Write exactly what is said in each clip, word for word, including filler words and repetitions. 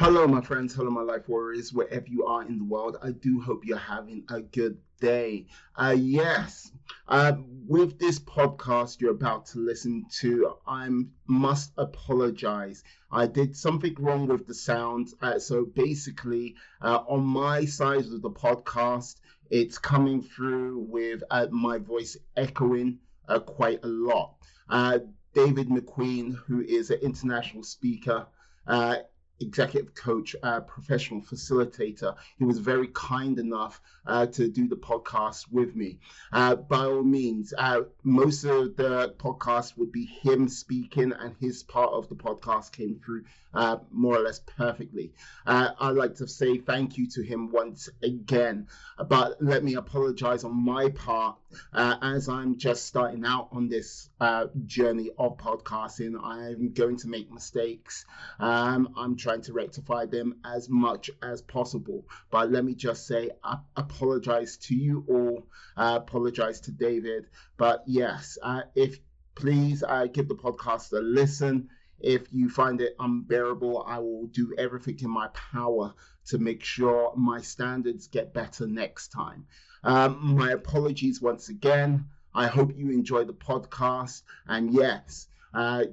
Hello, my friends. Hello, my life warriors, wherever you are in the world. I do hope you're having a good day. Uh, yes, uh, with this podcast you're about to listen to, I must apologize. I did something wrong with the sound. Uh, so basically, uh, on my side of the podcast, it's coming through with uh, my voice echoing uh, quite a lot. Uh, David McQueen, who is an international speaker, uh, executive coach, uh, professional facilitator. He was very kind enough uh, to do the podcast with me. Uh, by all means, uh, most of the podcast would be him speaking, and his part of the podcast came through uh, more or less perfectly. Uh, I'd like to say thank you to him once again, but let me apologize on my part. Uh, as I'm just starting out on this uh, journey of podcasting, I'm going to make mistakes. Um, I'm trying to rectify them as much as possible. But let me just say, I apologize to you all. I apologize to David. But yes, uh, if please uh, give the podcast a listen. If you find it unbearable, I will do everything in my power to make sure my standards get better next time. Um, my apologies once again. I hope you enjoy the podcast. And yes, uh,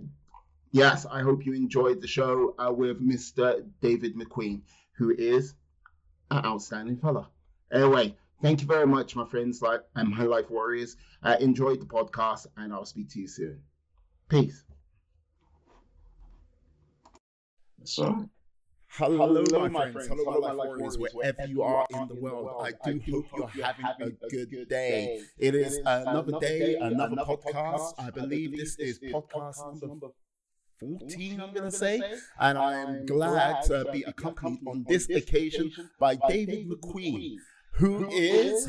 yes, I hope you enjoyed the show uh, with Mister David McQueen, who is an outstanding fella. Anyway, thank you very much, my friends like and my life warriors. Uh, enjoyed the podcast, and I'll speak to you soon. Peace. So. Hello, hello, my friends. Hello, hello my life warriors, wherever you are in the world. I do hope you're having a good day. It is another day, another podcast. I believe this is podcast number fourteen, I'm going to say. And I am glad to be accompanied on this occasion by David McQueen, who is...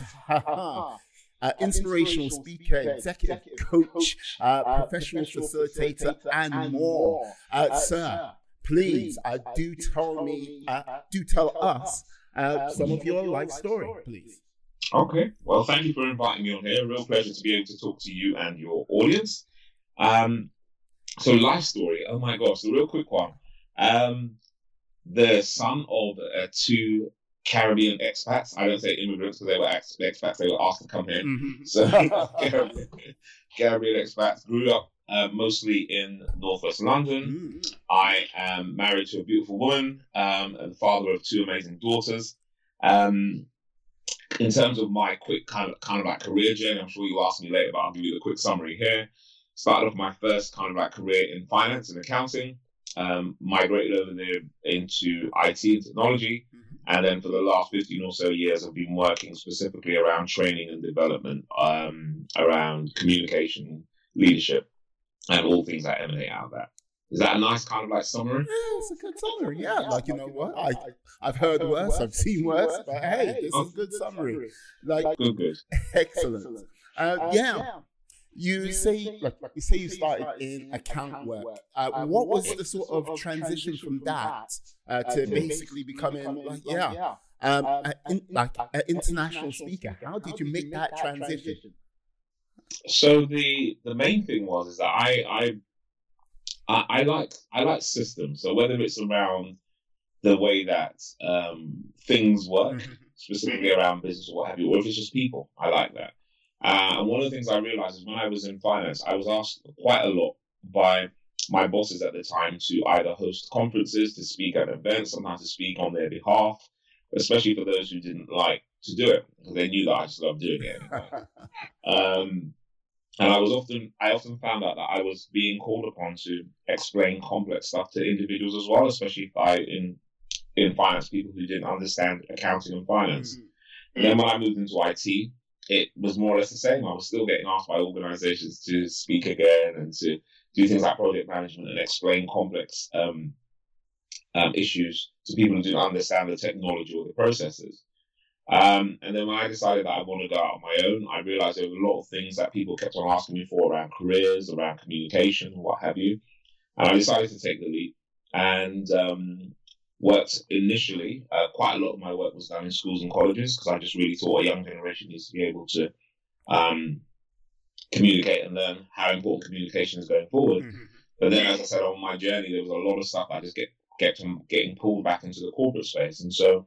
Uh, inspirational speaker, executive coach, uh, professional facilitator, and more. Uh, sir. Please, uh, do tell me, uh, do tell us uh, some of your life story, please. Okay. Well, thank you for inviting me on here. Real pleasure to be able to talk to you and your audience. Um, so, life story. Oh my gosh, the real quick one. Um, the son of uh, two Caribbean expats. I don't say immigrants because they were ex- expats. They were asked to come here. Mm-hmm. So, Caribbean, Caribbean expats grew up. Uh, mostly in northwest London. Mm. I am married to a beautiful woman um, and father of two amazing daughters. Um, in terms of my quick kind of kind of like career journey, I'm sure you'll ask me later, but I'll give you a quick summary here. Started off my first kind of like career in finance and accounting, um, migrated over there into I T and technology, mm-hmm. and then for the last fifteen or so years, I've been working specifically around training and development, um, around communication, leadership, and all things that emanate out of that. Is that a nice kind of like summary? Yeah, it's a good summary. Yeah, yeah. Like, you know what? I, I've heard worse, I've seen worse, but hey, this oh, is a good summary. Like, good, good. Excellent. Uh, yeah. You say, like, you say you started in account work. Uh, what was the sort of transition from that uh, to basically becoming, like, yeah, um, a, in, like an international speaker? How did you make that transition? So the the main thing was is that I I I like I like systems. So whether it's around the way that um, things work, specifically around business or what have you, or if it's just people, I like that. Uh, and one of the things I realized is when I was in finance, I was asked quite a lot by my bosses at the time to either host conferences, to speak at events, sometimes to speak on their behalf, especially for those who didn't like to do it because they knew that I just loved doing it. um, And I was often, I often found out that I was being called upon to explain complex stuff to individuals as well, especially if I, in in finance, people who didn't understand accounting and finance. Mm-hmm. And then when I moved into I T, it was more or less the same. I was still getting asked by organizations to speak again and to do things like project management and explain complex um, um, issues to people who didn't understand the technology or the processes. Um, and then when I decided that I wanted to go out on my own, I realized there were a lot of things that people kept on asking me for around careers, around communication, what have you. And I decided to take the leap and um, worked initially. Uh, quite a lot of my work was done in schools and colleges because I just really thought a young generation needs to be able to um, communicate and learn how important communication is going forward. Mm-hmm. But then, as I said, on my journey, there was a lot of stuff I just get get from getting pulled back into the corporate space. And so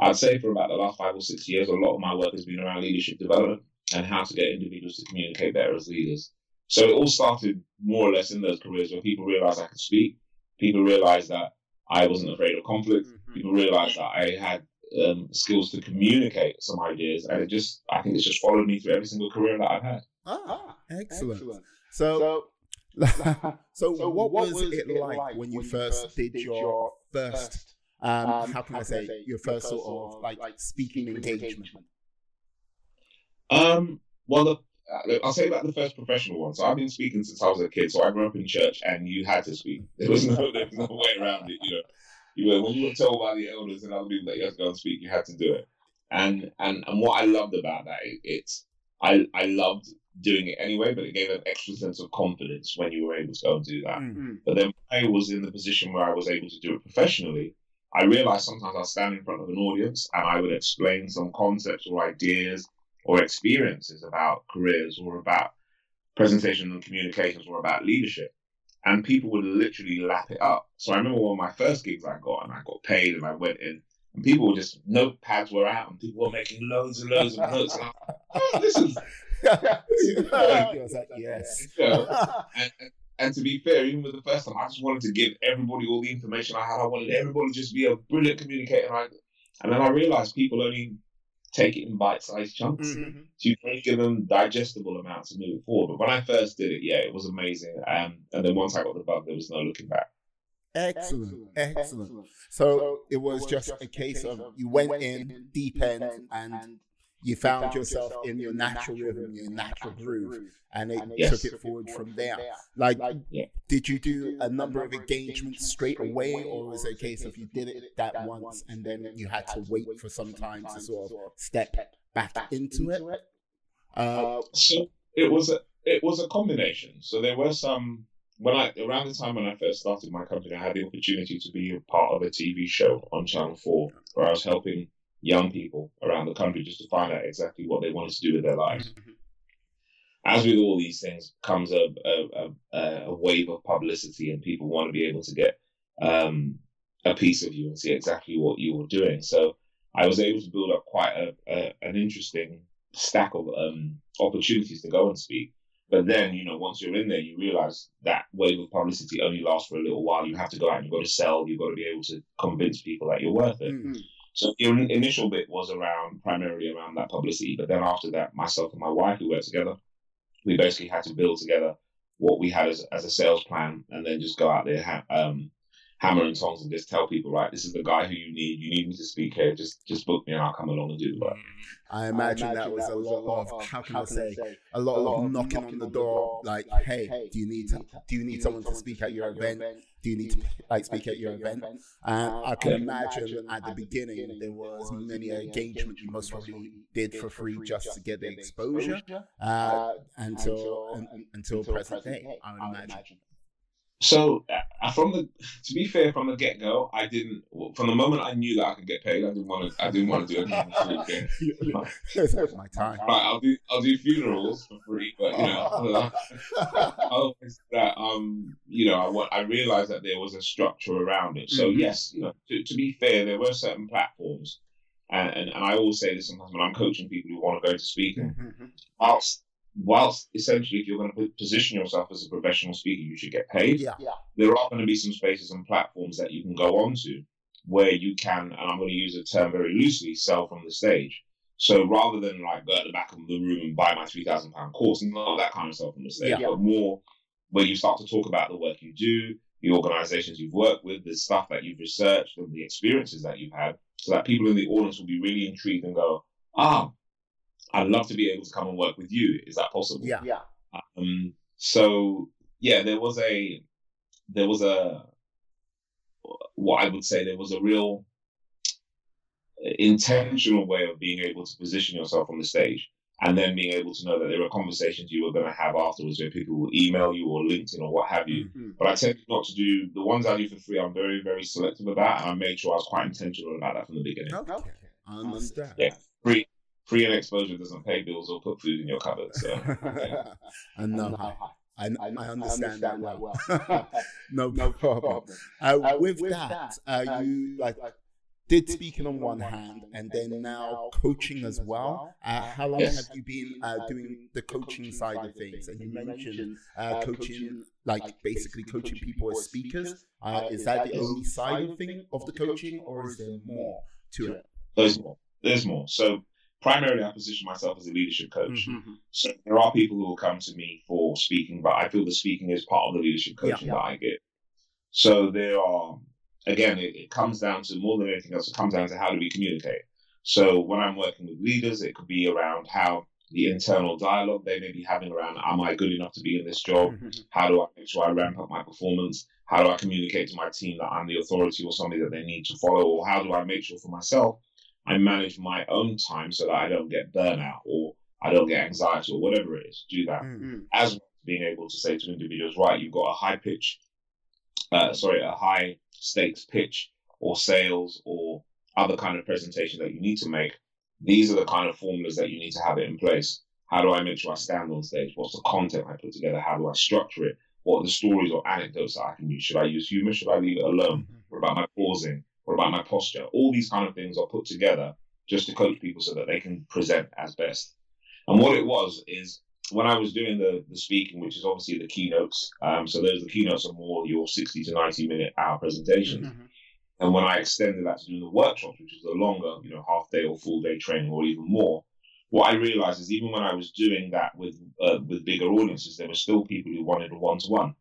I'd say for about the last five or six years, a lot of my work has been around leadership development and how to get individuals to communicate better as leaders. So it all started more or less in those careers where people realized I could speak. People realized that I wasn't afraid of conflict. Mm-hmm. People realized that I had um, skills to communicate some ideas. And it just, I think it's just followed me through every single career that I've had. Ah, excellent. excellent. So, so, so, so what, what was it like, like when you first, first did your first, um, um, how can I say, say your first sort of, of like, like speaking engagement? Um, well, the, I'll say about the first professional one. So I've been speaking since I was a kid. So I grew up in church and you had to speak. There was no, there was no way around it. You know, you were, when you were told by the elders and other people that you had to go and speak, you had to do it. And, and, and what I loved about that, it's, I, I loved doing it anyway, but it gave an extra sense of confidence when you were able to go and do that. Mm-hmm. But then when I was in the position where I was able to do it professionally, I realized sometimes I'd stand in front of an audience and I would explain some concepts or ideas or experiences about careers or about presentation and communications or about leadership. And people would literally lap it up. So I remember one of my first gigs I got, and I got paid and I went in, and people were just, notepads were out and people were making loads and loads of notes. And I'm like, oh, this is... Yes. And to be fair, even with the first time, I just wanted to give everybody all the information I had. I wanted everybody to just be a brilliant communicator. And, I, and then I realized people only take it in bite-sized chunks. Mm-hmm. So you can give them digestible amounts to move forward. But when I first did it, yeah, it was amazing. Um, and then once I got the bug, there was no looking back. Excellent, excellent. excellent. So, so it was, it was just, just a case of you went, went in, in deep end, end and... and You found, you found yourself in your natural, natural rhythm, your natural, natural groove, groove, and it, and it yes. took it forward from there. Like, like yeah. did you do a number of engagements straight away, or was it a case of you did it that once and then you had to wait for some time to sort of step back into it? Uh, so it was a it was a combination. So there were some when I around the time when I first started my company, I had the opportunity to be a part of a T V show on Channel four where I was helping young people around the country just to find out exactly what they wanted to do with their lives. Mm-hmm. As with all these things comes a, a, a, a wave of publicity and people want to be able to get um, a piece of you and see exactly what you were doing. So I was able to build up quite a, a, an interesting stack of um, opportunities to go and speak. But then, you know, once you're in there, you realize that wave of publicity only lasts for a little while. You have to go out and you've got to sell. You've got to be able to convince people that you're worth it. Mm-hmm. So the initial bit was around primarily around that publicity. But then after that, myself and my wife, who worked together, we basically had to build together what we had as, as a sales plan and then just go out there, ha- um, hammer and tongs and just tell people, right, this is the guy who you need. You need me to speak here. Just just book me and I'll come along and do the work. I imagine, I imagine that was that a lot, lot of, how can I say, say, a lot, a lot of knocking, knocking on the door, door like, like, hey, hey, do you need do you need, to, do you need someone, someone to speak at your event? event? Do you need to like speak at your event? And I can imagine at the beginning there was many engagements you most probably did for free just to get the exposure uh, until until present day. I would imagine. So uh, from the to be fair, from the get go, I didn't. From the moment I knew that I could get paid, I didn't want to. I didn't want to do anything for free. That's my time. Right, I'll do. I'll do funerals for free, but you know, I'll, that um, you know, I want. I realized that there was a structure around it. So mm-hmm. yes, you know, to, to be fair, there were certain platforms, and, and and I always say this sometimes when I'm coaching people who want to go to speaking, mm-hmm. I'll. Whilst essentially, if you're going to position yourself as a professional speaker, you should get paid. Yeah. Yeah. There are going to be some spaces and platforms that you can go on to where you can, and I'm going to use a term very loosely, sell from the stage. So rather than like go at the back of the room and buy my three thousand pounds course, not that kind of sell from the stage, yeah. but more where you start to talk about the work you do, the organizations you've worked with, the stuff that you've researched and the experiences that you've had, so that people in the audience will be really intrigued and go, ah, I'd love to be able to come and work with you. Is that possible? Yeah. yeah. Um, so yeah, there was a, there was a, what I would say, there was a real intentional way of being able to position yourself on the stage and then being able to know that there were conversations you were going to have afterwards where people will email you or LinkedIn or what have you. Mm-hmm. But I tend not to do, the ones I do for free, I'm very, very selective about, and I made sure I was quite intentional about that from the beginning. Okay. I understand. Yeah. Free. Free and exposure doesn't pay bills or put food in your cupboard. So, yeah. and no, I, I, I, I, understand, I understand that, that well. well. no, no problem. Uh, uh, with, with that, that uh, you like did speaking on one hand, and then now coaching as well. Uh, how long yes. have you been uh, doing the coaching side of things? And you mentioned uh, coaching, like basically coaching people as speakers. Uh, is that the only side of thing of the coaching, or is there more to it? There's more. There's more. So primarily, I position myself as a leadership coach. Mm-hmm. So there are people who will come to me for speaking, but I feel the speaking is part of the leadership coaching yeah, yeah. that I give. So there are, again, it, it comes down to, more than anything else, it comes down to how do we communicate. So when I'm working with leaders, it could be around how the internal dialogue they may be having around, am I good enough to be in this job? Mm-hmm. How do I make sure I ramp up my performance? How do I communicate to my team that I'm the authority or somebody that they need to follow? Or how do I make sure for myself I manage my own time so that I don't get burnout or I don't get anxiety or whatever it is, do that. Mm-hmm. As well as being able to say to individuals, right, you've got a high pitch, uh, sorry, a high stakes pitch or sales or other kind of presentation that you need to make. These are the kind of formulas that you need to have it in place. How do I make sure I stand on stage? What's the content I put together? How do I structure it? What are the stories or anecdotes that I can use? Should I use humor? Should I leave it alone? Mm-hmm. What about my pausing? What about my posture? All these kind of things are put together just to coach people so that they can present as best. And what it was is when I was doing the, the speaking, which is obviously the keynotes. Um, so those the keynotes are more your sixty to ninety minute hour presentations. Mm-hmm. And when I extended that to doing the workshops, which is a longer, you know, half day or full day training or even more, what I realized is even when I was doing that with uh, with bigger audiences, there were still people who wanted a one-to-one.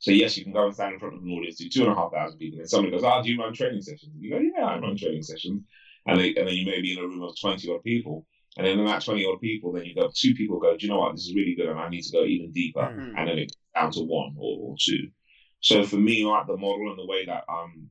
So yes, you can go and stand in front of an audience to two and a half thousand people, and somebody goes, "Ah, oh, do you run training sessions?" And you go, "Yeah, I run training sessions," and, they, and then you may be in a room of twenty odd people, and then in that twenty odd people, then you go, two people go, "Do you know what? This is really good, and I need to go even deeper," mm-hmm. and then it's down to one or, or two. So for me, like the model and the way that um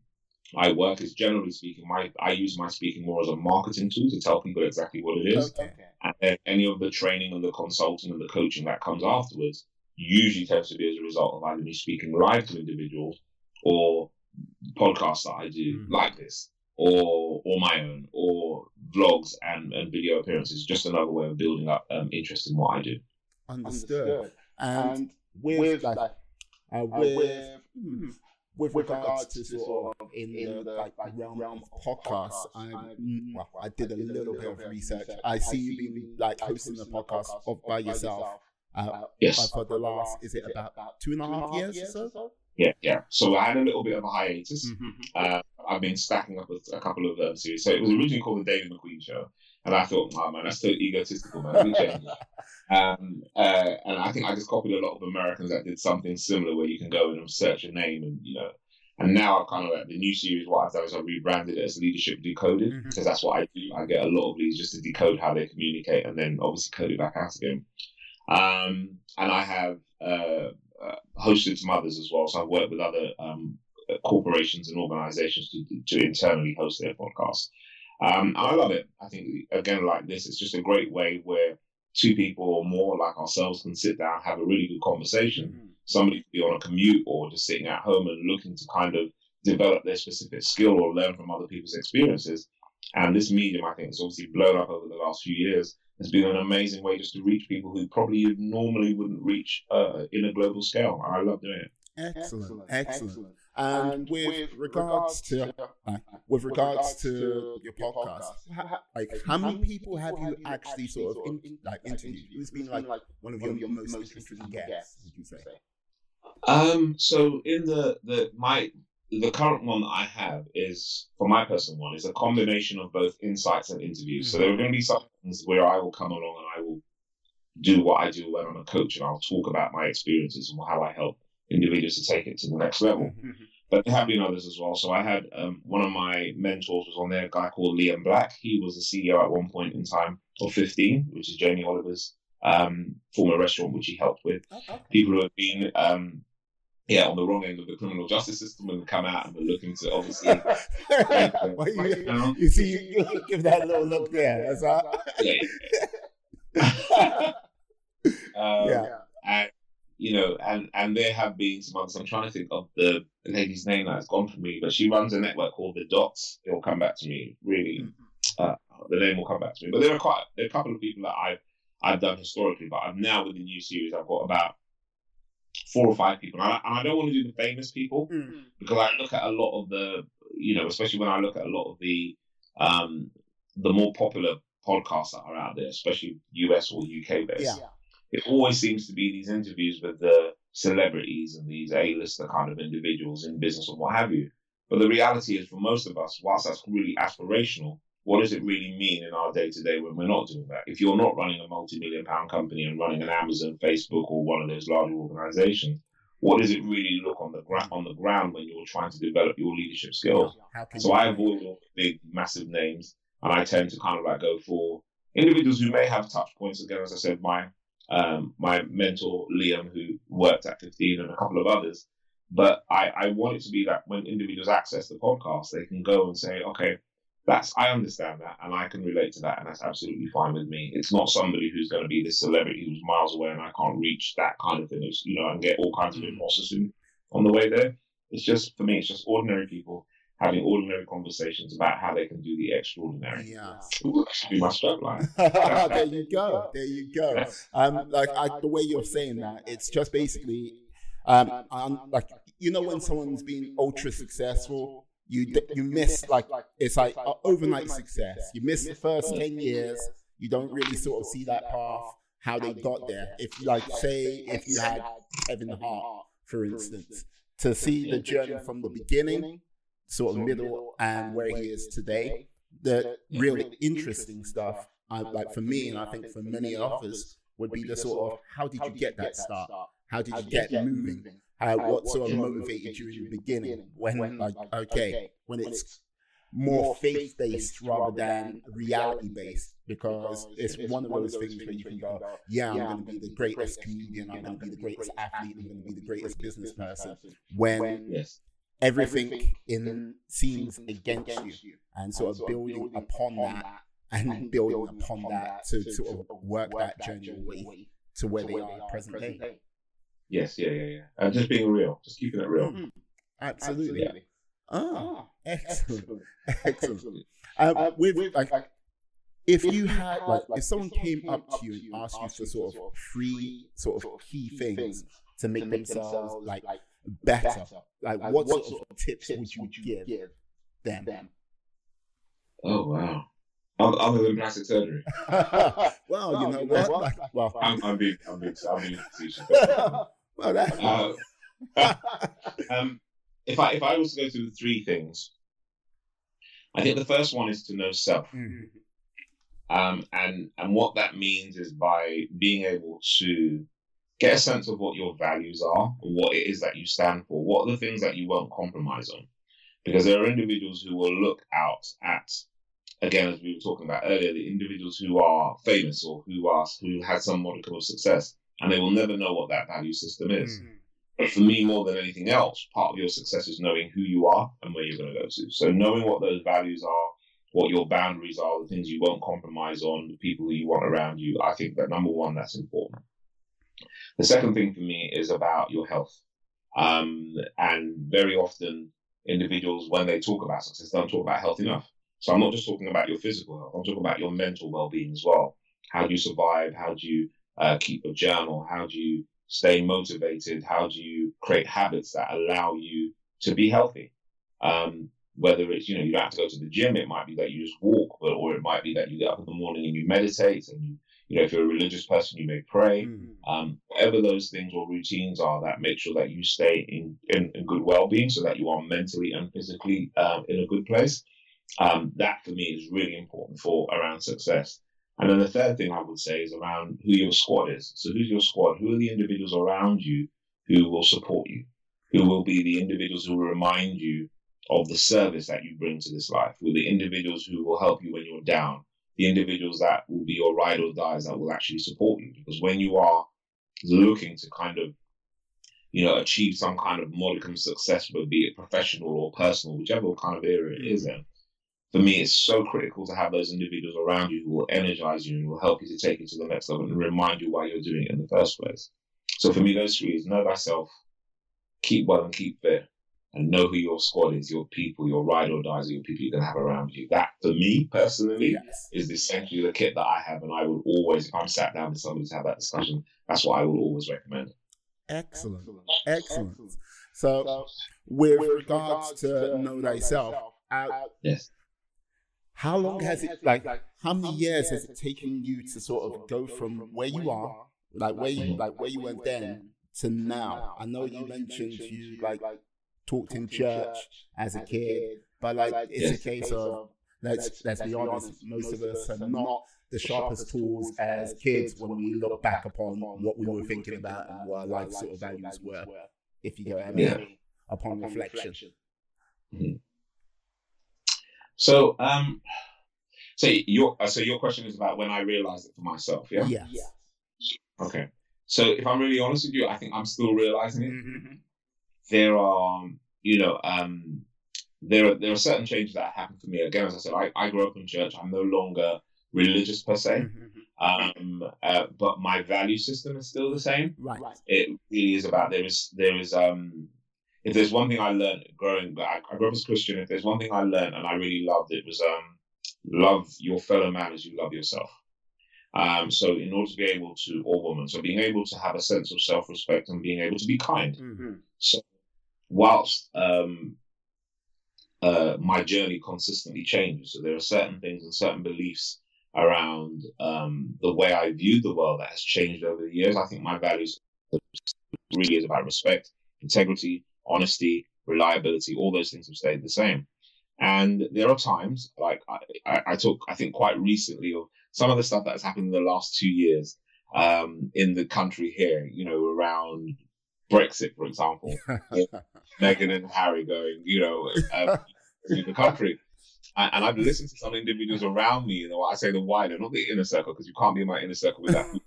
I work is generally speaking, my I use my speaking more as a marketing tool to tell people exactly what it is, okay. and then any of the training and the consulting and the coaching that comes afterwards usually tends to be as a result of either me speaking live to individuals or podcasts that I do mm. like this or or my own or vlogs and, and video appearances, just another way of building up um, interest in what I do. Understood. Understood. And, and with, with like, like uh, with, with hmm. With, with regards to sort of in, in the like, like realm, realm of podcasts, podcasts I'm, well, I did a I did little, little bit of research. I, I see you being like hosting the podcast of by yourself. Uh, yes. For the last, is it about two and a half years or so? Yeah, yeah. So I had a little bit of a hiatus. Mm-hmm. Uh, I've been stacking up with a couple of uh, series. So it was originally called The David McQueen Show. And I thought, oh, man, that's so egotistical, man. Let me change that. Um, uh, and I think I just copied a lot of Americans that did something similar where you can go in and search a name and, you know. And now I've kind of like the new series, what I've done is I've rebranded it as Leadership Decoded because mm-hmm. that's what I do. I get a lot of leads just to decode how they communicate and then obviously code it back out again. Um, and I have uh, uh, hosted some others as well. So I've worked with other um, corporations and organizations to, to internally host their podcasts. Um, I love it. I think, again, like this, it's just a great way where two people or more like ourselves can sit down, have a really good conversation. Mm-hmm. Somebody could be on a commute or just sitting at home and looking to kind of develop their specific skill or learn from other people's experiences. And this medium, I think, has obviously blown up over the last few years. It's been an amazing way just to reach people who probably normally wouldn't reach uh, in a global scale. I love doing it. Excellent, excellent. excellent. And, and with, with regards, regards to uh, with regards to your podcast, how, like how many people have you actually sort of in, in, like interviewed? Who's been like one of your, your most interesting guests? Would you say? Um. So in the the my the current one that I have is for my personal one is a combination of both insights and interviews. Mm-hmm. So there are going to be some things where I will come along and I will do what I do when I'm a coach and I'll talk about my experiences and how I help individuals to take it to the next level. Mm-hmm. But there have been others as well. So I had um, one of my mentors was on there, a guy called Liam Black. He was the C E O at one point in time of fifteen, which is Jamie Oliver's um, former restaurant, which he helped with. Okay. People who have been um, yeah, on the wrong end of the criminal justice system and come out and were looking to obviously... well, you, right now, you see, you, you give that little look there. That's all. Yeah. yeah. um, yeah. And, you know, and, and there have been some others. I'm trying to think of the lady's name that has gone from me, but she runs a network called The Dots. It'll come back to me, really. Mm-hmm. Uh, the name will come back to me. But there are quite there are a couple of people that I've, I've done historically, but I've now, with the new series, I've got about four or five people. And I, and I don't want to do the famous people mm. because I look at a lot of the, you know, especially when I look at a lot of the um, the more popular podcasts that are out there, especially U S or U K based. Yeah. It always seems to be these interviews with the celebrities and these A-lister kind of individuals in business and what have you. But the reality is, for most of us, whilst that's really aspirational, what does it really mean in our day-to-day when we're not doing that? If you're not running a multi-million pound company and running an Amazon, Facebook, or one of those larger organizations, what does it really look on the, gra- on the ground when you're trying to develop your leadership skills? So I avoid all the big, massive names, and I tend to kind of like go for individuals who may have touch points. Again, as I said, my um, my mentor, Liam, who worked at fifteen, and a couple of others. But I, I want it to be that when individuals access the podcast, they can go and say, okay, that's, I understand that and I can relate to that, and that's absolutely fine with me. It's not somebody who's going to be this celebrity who's miles away and I can't reach that kind of thing. It's, you know, and get all kinds of imposter syndrome on the way there. It's just, for me, it's just ordinary people having ordinary conversations about how they can do the extraordinary. Yeah. Ooh, that should be my strap line. There you go. There you go. Um, like I, the way you're saying that, it's just basically... Um, I'm, like you know, when someone's been ultra successful, you you miss like it's like overnight success. You miss the first ten years. You don't really sort of see that path, how they got there. If like say if you had Kevin Hart, for instance, to see the journey from the beginning, sort of middle, and where he is today, the really interesting stuff. I, like for me, and I think for many others, would be the sort of how did you get that start? How did you get moving? How, what sort of motivated you in the beginning? When, like, okay, when it's more faith-based rather than reality-based, because it's one of those things where you can go, yeah, I'm going to be the greatest comedian, I'm going to be the greatest athlete, I'm going to be the greatest business person, when everything in seems against you, and sort of building upon that and building upon that to sort of work that journey away to where they are present day. Yes, yeah, yeah, yeah. And just being real, just keeping it real. Mm-hmm. Absolutely. Absolutely. Ah, excellent, excellent. Um, um, with, with like, like, if you had, like, if someone came up to you and asked you for sort of three sort of key things to make themselves like better, like what sort of tips would you give them? Oh wow. Other than plastic surgery. Well, well, you know what? what? Like, well, I'm, I'm being, I'm being, I'm being facetious. Well, that's uh, um, if I if I was to go through the three things, I think the first one is to know self, mm-hmm. um, and and what that means is by being able to get a sense of what your values are, what it is that you stand for, what are the things that you won't compromise on, because there are individuals who will look out at. Again, as we were talking about earlier, the individuals who are famous or who are who had some modicum of success, and they will never know what that value system is. Mm. But for me, more than anything else, part of your success is knowing who you are and where you're going to go to. So knowing what those values are, what your boundaries are, the things you won't compromise on, the people who you want around you, I think that, number one, that's important. The second thing for me is about your health. Um, and very often, individuals, when they talk about success, don't talk about health enough. So I'm not just talking about your physical health, I'm talking about your mental well-being as well. How do you survive? How do you uh, keep a journal? How do you stay motivated? How do you create habits that allow you to be healthy? Um, whether it's, you know, you don't have to go to the gym, it might be that you just walk, but, or it might be that you get up in the morning and you meditate, and you, you know, if you're a religious person, you may pray. Mm-hmm. Um, whatever those things or routines are that make sure that you stay in, in, in good well-being so that you are mentally and physically um, in a good place. Um, that for me is really important for around success. And then the third thing I would say is around who your squad is. So who's your squad? Who are the individuals around you who will support you? Who will be the individuals who will remind you of the service that you bring to this life? Who are the individuals who will help you when you're down? The individuals that will be your ride or dies that will actually support you. Because when you are looking to kind of, you know, achieve some kind of modicum success, whether be it professional or personal, whichever kind of area it is in, for me, it's so critical to have those individuals around you who will energize you and will help you to take it to the next level and remind you why you're doing it in the first place. So for me, those three is know thyself, keep well and keep fit, and know who your squad is, your people, your ride or dies, your people you're going to have around you. That, for me personally, yes. is essentially the kit that I have, and I would always, if I'm sat down with somebody to have that discussion, that's what I will always recommend. Excellent. Excellent. Excellent. So, so with, with regards, regards to know thyself, thyself I, yes. how long has it, like, how many years has it taken you to sort of go from where you are, like where you, like where you went then to now? I know you mentioned you, like, talked in church as a kid, but, like, it's a case of, let's, let's be honest, most of us are not the sharpest tools as kids when we look back upon what we were thinking about and what our life sort of values were, if you get what I mean, upon reflection. Mm-hmm. So, um, so your so your question is about when I realized it for myself, yeah? Yeah. Okay. So, if I'm really honest with you, I think I'm still realizing it. Mm-hmm. There are, you know, um, there are there are certain changes that happened for me. Again, as I said, I, I grew up in church. I'm no longer religious per se, mm-hmm. um, uh, but my value system is still the same. Right. It really is about there is there is um. If there's one thing I learned growing, I, I grew up as a Christian. If there's one thing I learned and I really loved, it was um, love your fellow man as you love yourself. Um, so in order to be able to, or woman, so being able to have a sense of self-respect and being able to be kind. Mm-hmm. So whilst um, uh, my journey consistently changes, so there are certain things and certain beliefs around um, the way I view the world that has changed over the years. I think my values really is about respect, integrity, honesty, reliability, all those things have stayed the same. And there are times, like I, I, I talk, I think quite recently of some of the stuff that has happened in the last two years um, in the country here, you know, around Brexit, for example, Meghan and Harry going, you know, um, through the country. And, and I've listened to some individuals around me, you know, I say the wider, not the inner circle, because you can't be in my inner circle with that,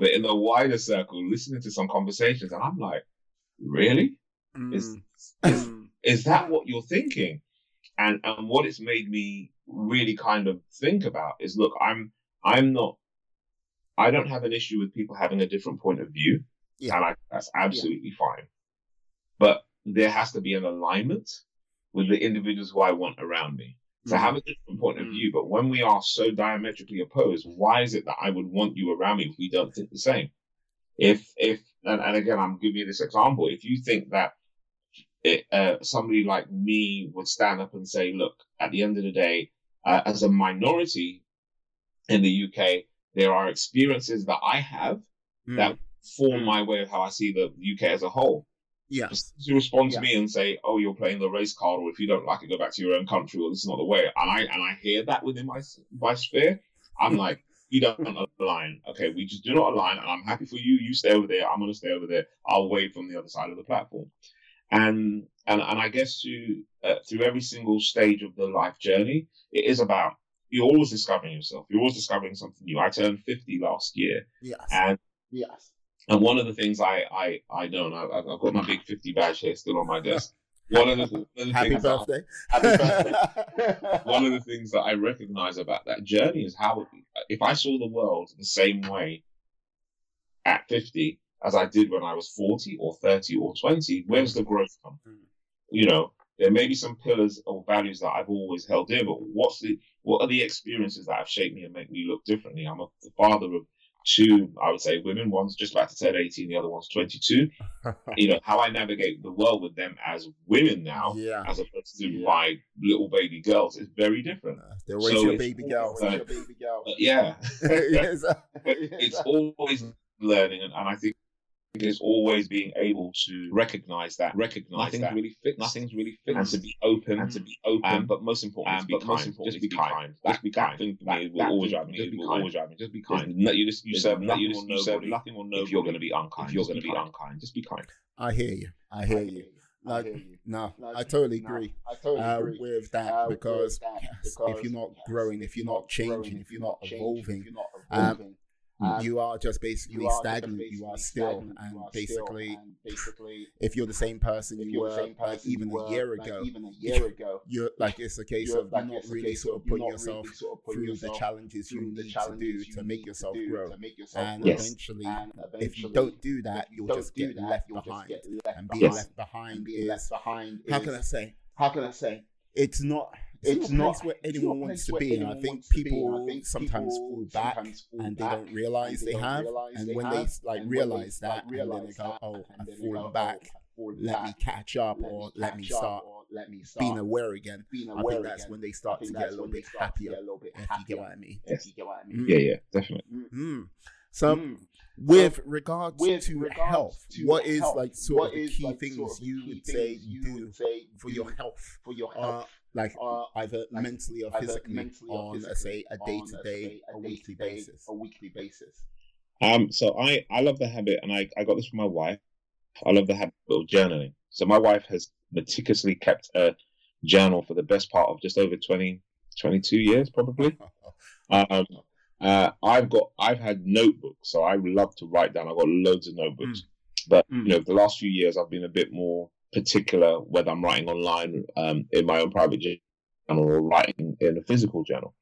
but in the wider circle, listening to some conversations. And I'm like, really? Is, is is that what you're thinking? And and what it's made me really kind of think about is, look, I'm I'm not, I don't have an issue with people having a different point of view, yeah. and I, that's absolutely yeah. fine. But there has to be an alignment with the individuals who I want around me to so mm. have a different point of view. But when we are so diametrically opposed, why is it that I would want you around me if we don't think the same? If if and, and again, I'm giving you this example. If you think that It, uh, somebody like me would stand up and say, look, at the end of the day, uh, as a minority in the U K, there are experiences that I have mm. that form my way of how I see the U K as a whole. Yeah. You respond to yeah. me and say, oh, you're playing the race card, or if you don't like it, go back to your own country, or this is not the way. And I and I hear that within my, my sphere. I'm like, we don't align. Okay, we just do not align, and I'm happy for you. You stay over there. I'm going to stay over there. I'll wave from the other side of the platform. And, and and I guess through, uh, through every single stage of the life journey, it is about, you're always discovering yourself. You're always discovering something new. I turned fifty last year. Yes. And, yes. and one of the things I, I, I don't know, I've got my big fifty badge here still on my desk. One of the, one of the happy things birthday. I, happy birthday. One of the things that I recognize about that journey is how, if I saw the world the same way at fifty, as I did when I was forty or thirty or twenty, where's the growth come? Mm. You know, there may be some pillars or values that I've always held dear, but what's the, what are the experiences that have shaped me and make me look differently? I'm a the father of two, I would say, women. One's just about to turn eighteen, the other one's twenty-two. You know, how I navigate the world with them as women now, yeah. as opposed to yeah. my little baby girls, is very different. Uh, they're always so your baby girls. Uh, yeah. yes. It's always learning, and, and I think is always being able to recognize that, recognize nothing's that really fixed, nothing's really fixed, and to be open, and to be open, um, but most important, but most important, just be kind. Just be kind. That, that thing will always drive me. Will always drive me. Just be kind. No, you just you serve nothing or nobody. Nothing or nobody. If you're going to be unkind, if you're going to be unkind, just be kind. I hear you. I hear you. Like, no, I totally agree with that, because if you're not growing, if you're not changing, if you're not evolving, Um, you are just basically you are stagnant. Basically you are still, and are basically, still and basically, if you're the same person you were person like even a year like ago, even a year ago, you're like it's a case of like not really sort of putting yourself really sort of put through yourself the challenges you need challenges to do to make yourself to grow. To make yourself and, grow. Yes. Eventually, and eventually, if you don't do that, you'll just get left behind. And being left behind is how can I say? How can I say? It's not. It's, it's not a place where anyone wants to be. And I think people sometimes fall back and they don't realize they have. And when they like realize that, and then they go, oh, I've fallen back. Let me catch up or let me start. Let me start being aware again. Being aware I think that's again. When they start to get a little bit happier. A little bit happier. If you get what I mean. Yes. If you get what I mean. Yeah, yeah, definitely. Mm-hmm. So, mm-hmm. with so regards with to regards health, to what is health, like sort of the key like, things sort of you, key would, say you do would say do for your health, for your health, uh, like uh, either like mentally or physically, mentally or on, physically, on, say, a day-to-day, a, a weekly basis, a weekly basis. Um. So I, I love the habit, and I, I got this from my wife. I love the habit of journaling. So my wife has meticulously kept a journal for the best part of just over twenty, twenty-two years, probably. Um, uh, I've got, I've had notebooks, so I love to write down. I've got loads of notebooks, mm. but mm. you know, the last few years I've been a bit more particular whether I'm writing online um, in my own private journal or writing in a physical journal.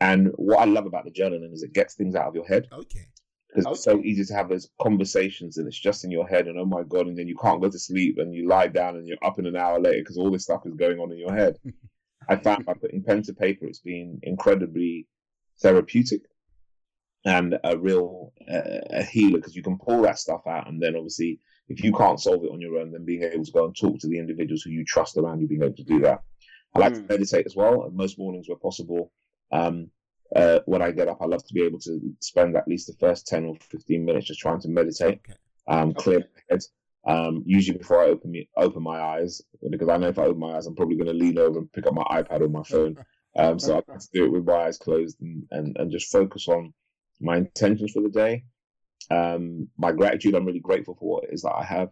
And what I love about the journaling is it gets things out of your head. Okay. Because okay. it's so easy to have those conversations and it's just in your head and oh my God, and then you can't go to sleep and you lie down and you're up in an hour later because all this stuff is going on in your head. I found by putting pen to paper, it's been incredibly therapeutic and a real uh, a healer because you can pull that stuff out. And then obviously, if you can't solve it on your own, then being able to go and talk to the individuals who you trust around you, being able to do that. I like mm. to meditate as well. And most mornings where possible. Um, Uh, when I get up, I love to be able to spend at least the first ten or fifteen minutes just trying to meditate, okay. um, clear okay. my head, um, usually before I open, me, open my eyes, because I know if I open my eyes, I'm probably going to lean over and pick up my iPad or my phone. Um, so I like to do it with my eyes closed and, and, and just focus on my intentions for the day, um, my gratitude. I'm really grateful for what it is that I have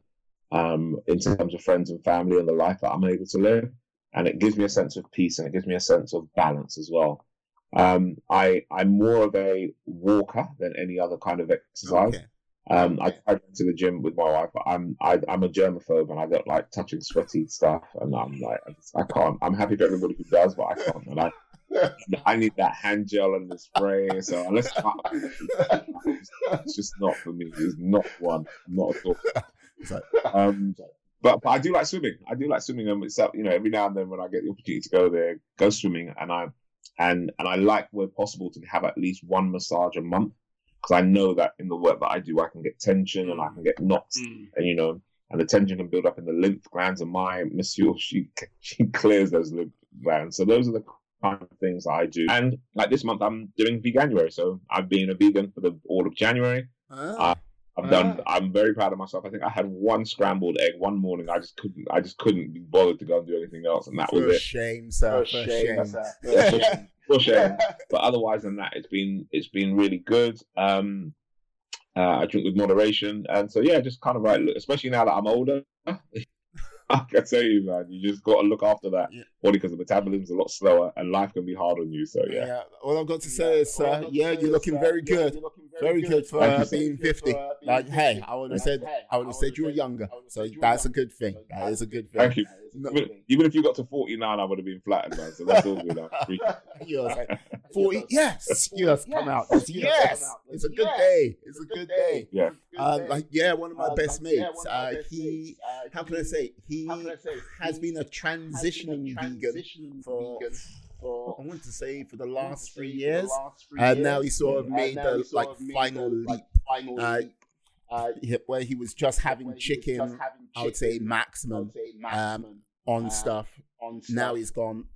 um, in terms of friends and family and the life that I'm able to live. And it gives me a sense of peace and it gives me a sense of balance as well. Um, I, I'm more of a walker than any other kind of exercise. Okay. Um, okay. I go to the gym with my wife, but I'm, I, I'm a germaphobe and I don't like touching sweaty stuff. And I'm like, I, just, I can't, I'm happy for everybody who does, but I can't. And I, I need that hand gel and the spray. So unless I, it's just not for me. It's not one, not at all. So, um, But, but I do like swimming. I do like swimming. And it's, you know, every now and then when I get the opportunity to go there, go swimming and I, And and I like where possible to have at least one massage a month because I know that in the work that I do, I can get tension and I can get knots mm. and, you know, and the tension can build up in the lymph glands and my masseur, she, she clears those lymph glands. So those are the kind of things I do. And like this month, I'm doing Veganuary. So I've been a vegan for the all of January. Ah. Uh, I've done, ah. I'm very proud of myself. I think I had one scrambled egg one morning. I just couldn't, I just couldn't be bothered to go and do anything else. And that for was it. Shame, sir. For shame, sir. For shame. For shame. But otherwise than that, it's been, it's been really good. Um, uh, I drink with moderation. And so, yeah, just kind of right. Look, especially now that I'm older, I can tell you, man, you just got to look after that yeah. body because the metabolism's a lot slower and life can be hard on you. So, yeah. yeah. All I've got to say yeah. is, uh, yeah, you're looking sir. very good. Yeah, Very, very good for uh, being fifty. For, uh, being like, fifty. Hey, I would have said, hey, I would have said you were younger. So that's a good thing. That is a good thing. Thank you. No. Even, even if you got to forty-nine, I would have been flattened, man. So that's all good. You was like forty. Yes, yes, come out. Yes, it's a good day. It's a good day. Yeah. Uh, like yeah, one of my best mates. Uh, he, how can I say? He has been a transitioning vegan for. For, I want to say for the last three years, and uh, now he sort of made the like final leap, uh, uh, where he was just having chicken. I would say maximum um, on stuff. Now he's gone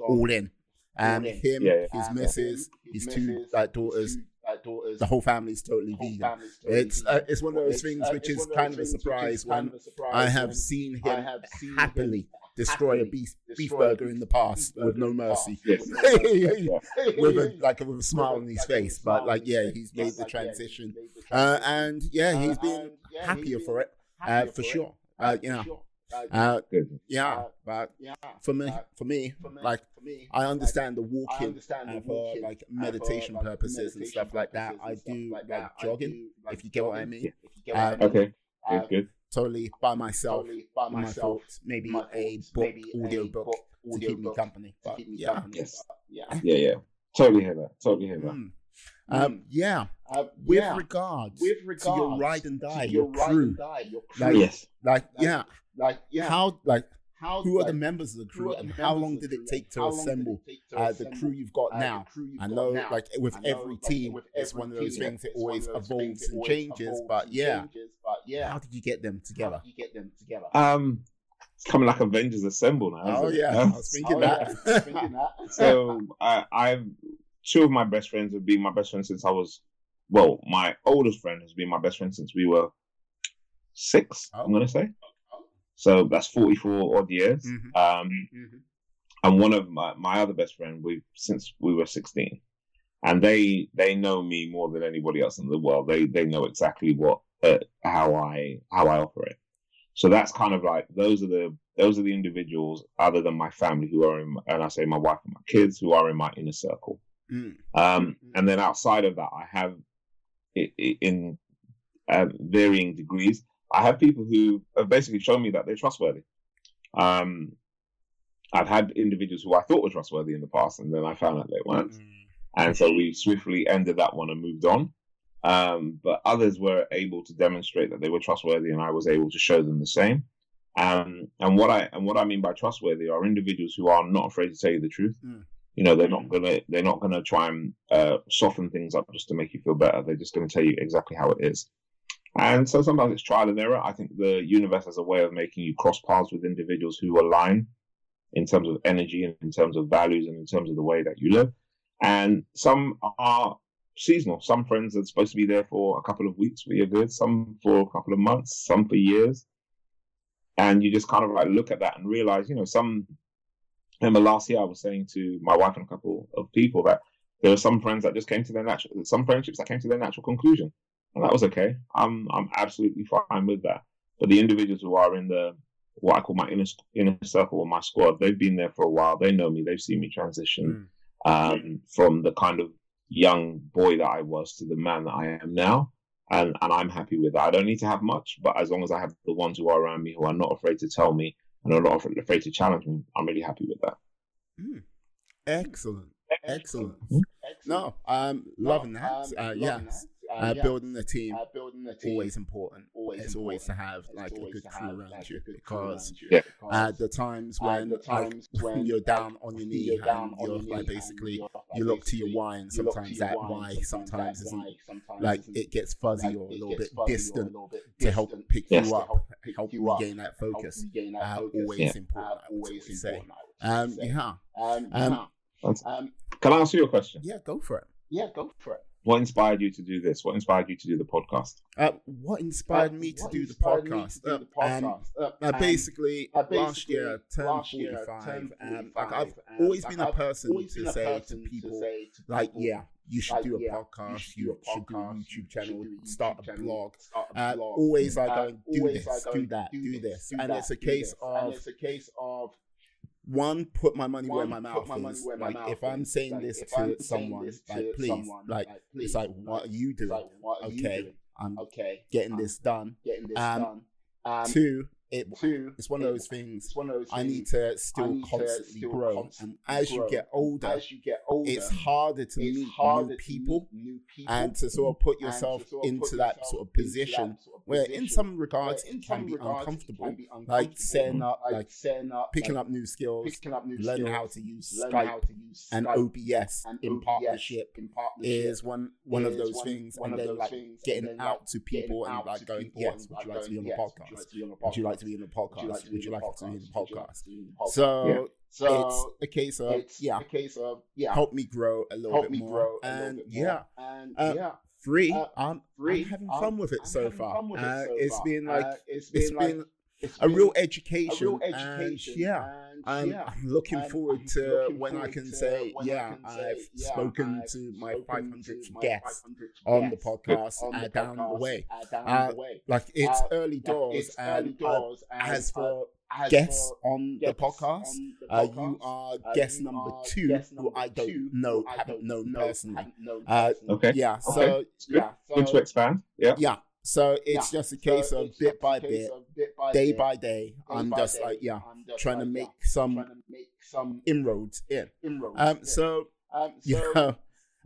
all in. Um, him, his missus, his two uh, daughters. Daughters, the whole family is totally vegan. Totally it's uh, it's one of those things uh, which is kind of a surprise when I have seen him have seen happily him destroy happily a beef, beef burger in the past with no mercy, yes. with a, like with a smile on his face. But like yeah, he's made the transition, uh, and yeah, he's been happier for it uh, for sure. Uh, you know. Uh, yeah, but for me, for me, like I understand the walking for like meditation purposes and stuff like that. I do like jogging, if you get what I mean. Um, okay, good, good. Totally by myself, by my thoughts, maybe a book, audio book to keep me company. But yeah, yes, yeah, yeah, yeah. Totally hear that. Totally hear that. Um, yeah. Uh, with, yeah. Regards with regards to your ride and die, your, your crew, and die, your crew. Like, yes. like, like yeah, like yeah. How like How, who like, are the members of the crew, and how long did it take to assemble uh, the crew you've got uh, now? You've I know, got like with know, every like, team, with every it's one of those team, things that always evolves and changes. But yeah, how did you get them together? You get them together. Um, it's coming like Avengers Assemble now. Oh yeah, I was thinking that. So I, I've two of my best friends have been my best friends since I was, well, my oldest friend has been my best friend since we were six. Oh. I'm gonna say. So that's forty-four odd years. Mm-hmm. Um, mm-hmm. And one of my, my other best friend, we since we were sixteen, and they they know me more than anybody else in the world. They they know exactly what uh, how I how I operate. So that's kind of like those are the those are the individuals other than my family who are in my, and I say my wife and my kids who are in my inner circle. Mm. Um, and then outside of that, I have it, it, in uh, varying degrees. I have people who have basically shown me that they're trustworthy. Um, I've had individuals who I thought were trustworthy in the past, and then I found out they weren't. Mm-hmm. And so we swiftly ended that one and moved on. Um, but others were able to demonstrate that they were trustworthy, and I was able to show them the same. Um, and what I and what I mean by trustworthy are individuals who are not afraid to tell you the truth. Mm-hmm. You know, they're not gonna they're not gonna try and uh, soften things up just to make you feel better. They're just gonna tell you exactly how it is. And so sometimes it's trial and error. I think the universe has a way of making you cross paths with individuals who align in terms of energy and in terms of values and in terms of the way that you live. And some are seasonal. Some friends are supposed to be there for a couple of weeks, but you're good. Some for a couple of months, some for years. And you just kind of like look at that and realize, you know, some, I remember last year I was saying to my wife and a couple of people that there were some friends that just came to their natural, some friendships that came to their natural conclusion. And that was okay. I'm I'm absolutely fine with that. But the individuals who are in the what I call my inner inner circle or my squad, they've been there for a while. They know me. They've seen me transition mm. um, from the kind of young boy that I was to the man that I am now, and and I'm happy with that. I don't need to have much, but as long as I have the ones who are around me who are not afraid to tell me and are not afraid to challenge me, I'm really happy with that. Mm. Excellent, excellent. Mm-hmm. Excellent. No, I'm loving no, that. Um, uh, loving yeah. That. Uh, yeah. Building a team, uh, building a team, always important. Always it's important. Always to have like a good crew around you, because at the times when the times like, when you're down on your knee, you're down and you're like basically you look to your why, and sometimes that why sometimes isn't like it gets fuzzy or a little bit distant to help pick you up, help you regain that focus. Always important. Always say. Um, yeah. Um, can I answer your question? Yeah, go for it. Yeah, go for it. What inspired you to do this? What inspired you to do the podcast? Uh, what inspired me to, do the, podcast? to uh, do the podcast? Um, uh, um, basically, uh, basically, last year, last year turned forty-five, and like I've and always like been a person, to, been a say person to, people, to say to people, like, yeah, you should like, do a yeah, podcast, you should do a YouTube channel, start a blog. Uh, always like, going, do this, do that, do this. And it's a case of... One, put my money One, where my mouth my is. Like, mouth if I'm saying like, this to I'm someone, this like, to please, someone like, like, please, it's like, what are you doing? Like, what are okay, you doing? I'm okay, getting I'm this done. Getting this um, done. Um, two, it, two, it's one of those things. One of those I need to still need constantly to still grow. Constantly and as grow. you get older, as you get older, it's harder to it's meet harder new, people, new people and to sort of put yourself sort of into put that yourself sort of position sort of where, position, in some regards, it can, regards it can be uncomfortable. Like setting up, like setting up, picking up new skills, up new learning skills, how to use Skype, how to use and O B S and in, partnership in partnership is one one is of those things, and then like getting out to people and like going, yes, would you like to be on the podcast? Would you like to be in the podcast? Would you like to be in the podcast? So yeah. so it's a case of it's yeah, a case of yeah, help me grow a little help bit more. Grow a and, little bit yeah. more. And yeah, and uh, yeah, free. Uh, I'm free. I'm having fun with it I'm so far. It uh, so it's far. been like uh, it's been, it's like, been It's a real education, a real education. And, yeah. And, yeah. I'm looking and forward I'm to looking when forward I can say, yeah, can I've say, yeah, spoken I've to my five hundredth guest on the podcast on the uh, down podcast, the way. Uh, down uh, the way. Like it's uh, early doors, it's and, early doors uh, and as for uh, guests for on, the podcast, on the podcast, uh, you are uh, guest number two, guest number who I don't two, know, I haven't known personally. Okay, yeah, so yeah, good to expand. Yeah, yeah. So it's yeah. just a case, so of, bit a case bit, of bit by bit, day by day, day I'm by just day, like, yeah, just trying, like, to yeah. Some trying to make some inroads in. Inroads um, in. So, um, so, you know,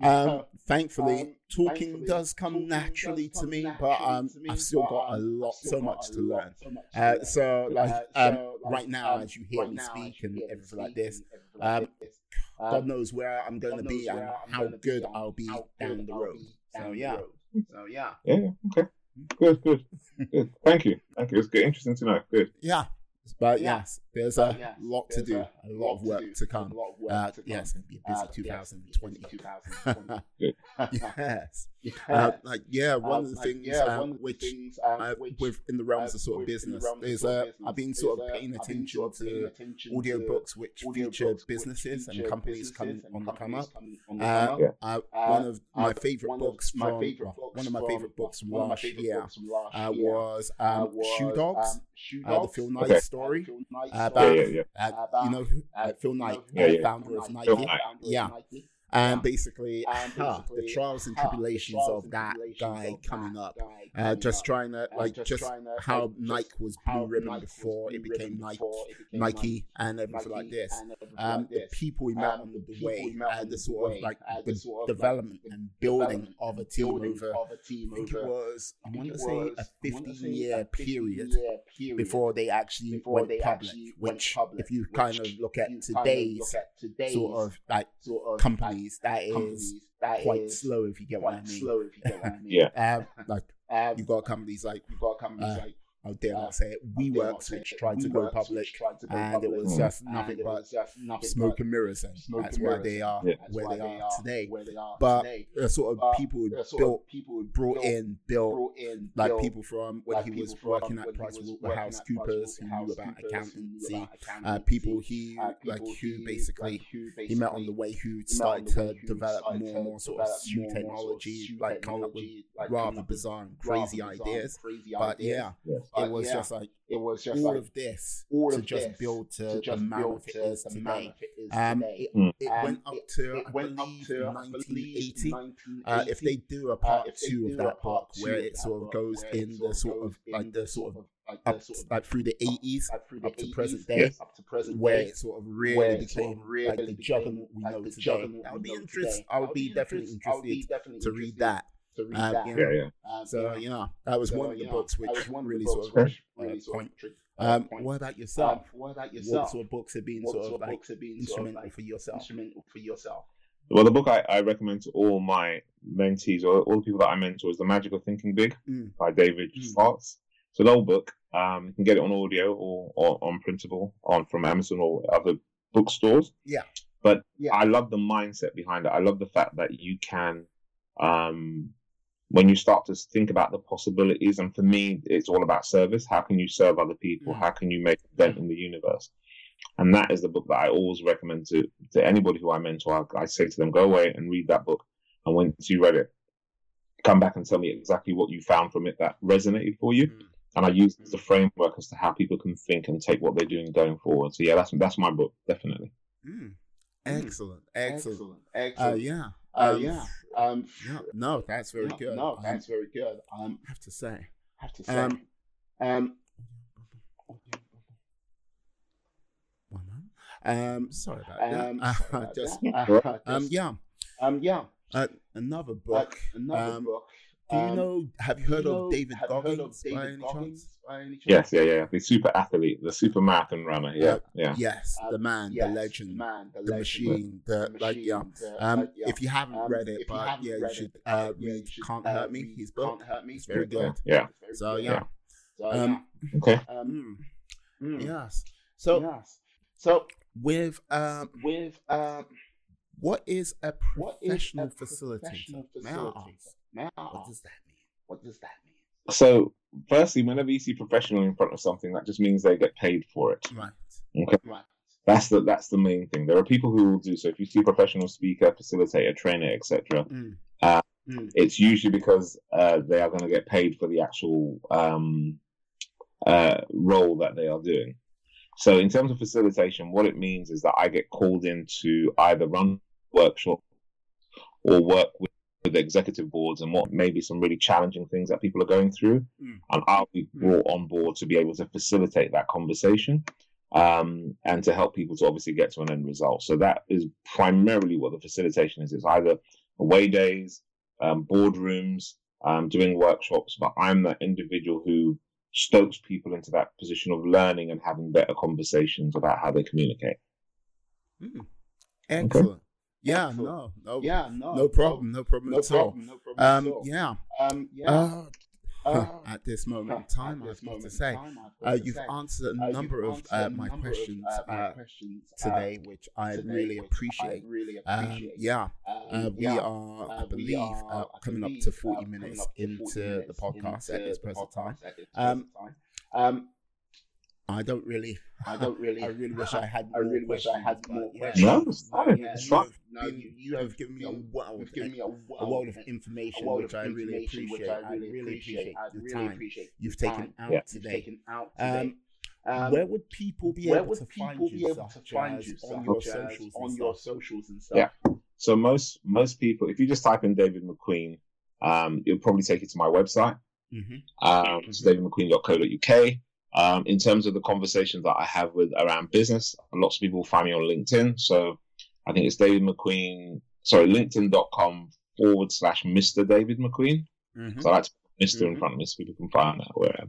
Um, thankfully, um, talking thankfully, does come talking naturally does come to me, naturally but um, to me, I've still but, got a lot, so much to learn. So, much to learn. Uh, so like, um, so, like right now, um, as you hear right me speak and everything like this, um, God knows where I'm going to be and how good I'll be down the road. So yeah, so yeah, yeah, okay, good, good, good. Thank you, thank you. It's good, interesting to know. Good, yeah. But yeah. yes, there's a yes, lot there's to do, a, a lot of work to, to come. Uh, yes, yeah, going to be a busy twenty twenty. Yes. Yeah. Uh, like, yeah, one um, of the like, things yeah, um, which, things, um, uh, which within the realms uh, of sort of business is uh, I've been sort of paying attention to audiobooks which feature businesses and companies coming on the come up. One of my favorite books from one of my favorite books from last year was Shoe Dogs, the Phil Knight story about you know Phil Knight, founder of Nike. Yeah. And basically, and basically huh, the trials and tribulations huh, trials of that tribulations guy of coming that up, guy coming uh, just up. trying to like just, just to, how like, Nike was Blue Ribbon before it became Nike, Nike, and everything like this. Um, the people we met on the way, uh, the sort of like the development and building of a team over, I think it was, I want to say a fifteen-year period before they actually went public. Which, if you kind of look at today's sort of like company. That companies, is that quite is slow if you get what I mean. Slow if you get what I mean. Yeah. Um, like um, you've got companies like you've got companies uh, like I dare not say it. WeWorks, which tried to go public, and it was just nothing but smoke and mirrors. And that's where they are, where they are today. But the sort of people who built, people brought in, built like people from when he was working at PricewaterhouseCoopers, who knew about accountancy, people he like who basically he met on the way who started to develop more and more sort of new technology, like come up with rather bizarre and crazy ideas. But yeah. It was yeah. just like it was just all like, of this all to of just this build to, to just the man of it is today. Um, it, mm. it went up to it, it went up to nineteen eighty. Uh, if they do a part uh, two of that book where it sort of goes in the sort of like the sort of up to, like through the eighties, up, up, up to present day, yes, up to present where day, it sort of really became really like the juggernaut we know today. I would be interested. I would be definitely interested to read that. To read um, that. Yeah, yeah. Um, so yeah, you know, that was so, one of the yeah, books which really sort of really really point. Sort of um, point. What about yourself? Um, what about yourself? What sort of books have been what sort of, of like been instrumental sort of like for yourself? Instrumental for yourself. Well, the book I, I recommend to all my mentees or all the people that I mentor is The Magic of Thinking Big mm. by David mm. Goggins. It's an old book. Um, you can get it on audio or, or on printable on from Amazon or other bookstores. Yeah. But yeah. I love the mindset behind it. I love the fact that you can. Um, When you start to think about the possibilities, and for me, it's all about service. How can you serve other people? How can you make a dent in the universe? And that is the book that I always recommend to, to anybody who I mentor. I, I say to them, go away and read that book. And once you read it, come back and tell me exactly what you found from it that resonated for you. Mm. And I use the framework as to how people can think and take what they're doing going forward. So yeah, that's that's my book, definitely. Mm. Excellent, excellent, excellent. Uh, yeah. Oh uh, um, yeah. Um, yeah. No, that's very no, good. No, that's um, very good. Um, I have to say. I have to say. Um, um, um sorry about that. Um, sorry about just, that. Uh, um, yeah. Um, yeah. Uh, another book. Uh, another um, book. Do you know, have you heard, you know, of, David Goggins, heard of David by any Goggins by any chance? Yes, yeah, yeah. The super athlete, the super marathon runner. Yeah, uh, yeah. Yes, the man, yes, the legend, man, the, the legend, machine, the, the machine. Like, yeah. The, um, like, yeah. If you haven't um, read it, but you yeah, you should it, uh, read Can't uh, Hurt Me. His book. Can't Hurt Me. It's very good. Yeah. So, yeah. So, yeah. Um, okay. Um, mm. Yes. So, yes. So, with, um, with, um, what is a professional facilitator? May I ask? Now, what does that mean? What does that mean? So, firstly, whenever you see professional in front of something, that just means they get paid for it. Right. Okay. Right. That's the that's the main thing. There are people who will do so. If you see a professional speaker, facilitator, trainer, et cetera, mm. uh, mm. it's usually because uh, they are going to get paid for the actual um, uh, role that they are doing. So, in terms of facilitation, what it means is that I get called in to either run workshops or work with the executive boards and what may be some really challenging things that people are going through, mm. and I'll be brought on board to be able to facilitate that conversation um, and to help people to obviously get to an end result. So that is primarily what the facilitation is. It's either away days, um, boardrooms, um, doing workshops. But I'm that individual who stokes people into that position of learning and having better conversations about how they communicate. Mm. Excellent. Okay. Yeah, Excellent. no, no, yeah, no, no problem, no problem, no at, problem, all. No problem um, at all. Yeah, um, yeah. Uh, Uh, at this moment in time, I've got to say, uh, you've answered a number of uh, my questions uh, today, which I really appreciate. Um, yeah, uh, we are, I believe, uh, coming up to forty minutes into the podcast at this present time. Um, um, I don't really. I don't really. I really wish I had. I really wish I had more questions. No, it's fine. No, you, you have given me a world. You've given me a world of information, which I really appreciate. I really appreciate the time you've taken out today. Um, um, where would people be able to find you? On your socials, on your socials and stuff. Yeah. So most most people, if you just type in David McQueen, um, it'll probably take you to my website. Mm-hmm. Um, it's david mcqueen dot co dot uk. Um, in terms of the conversations that I have with around business, lots of people find me on LinkedIn. So I think it's David McQueen, sorry, linkedin dot com forward slash Mister David McQueen. Mm-hmm. So I like to put Mister Mm-hmm. in front of me so people can find out where I am.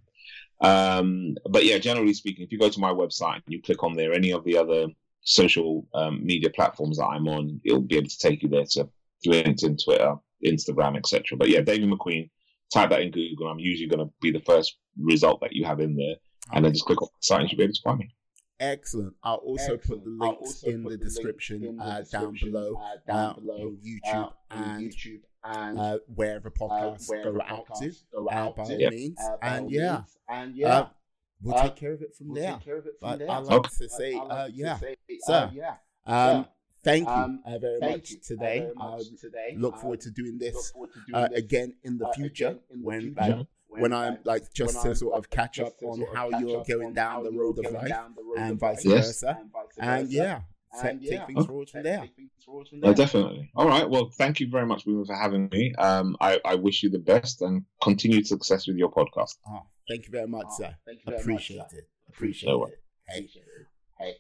Um, but yeah, generally speaking, if you go to my website and you click on there, any of the other social um, media platforms that I'm on, it'll be able to take you there to LinkedIn, Twitter, Instagram, et cetera. But yeah, David McQueen, type that in Google. I'm usually going to be the first result that you have in there. And then just click on the site and you'll be able to find me. Excellent. I'll also Excellent. put the links in, put the the description, in the uh, description down below, uh, down below on YouTube, uh, and, YouTube and uh, wherever podcasts uh, wherever go out to, go out uh, by to. means. Uh, by and, yeah. means. And yeah, uh, we'll uh, take care of it from we'll there. It from but there. I like okay. to say, uh, like yeah. To say, so, uh, yeah. Um, yeah. Thank you um, uh, very thank much you, today. Uh, um, today. Look forward to doing this, to doing uh, this again in the future when. When I'm like just when to I'm, sort of catch up on how you're going down the road of life and vice versa. And yeah, take things forward from there. Oh, definitely. All right. Well, thank you very much, Boomer, for having me. Um, I, I wish you the best and continued success with your podcast. Oh, thank you very much, oh, sir. Thank you very Appreciate much, it. Sir. Appreciate no it. Hey. Hey.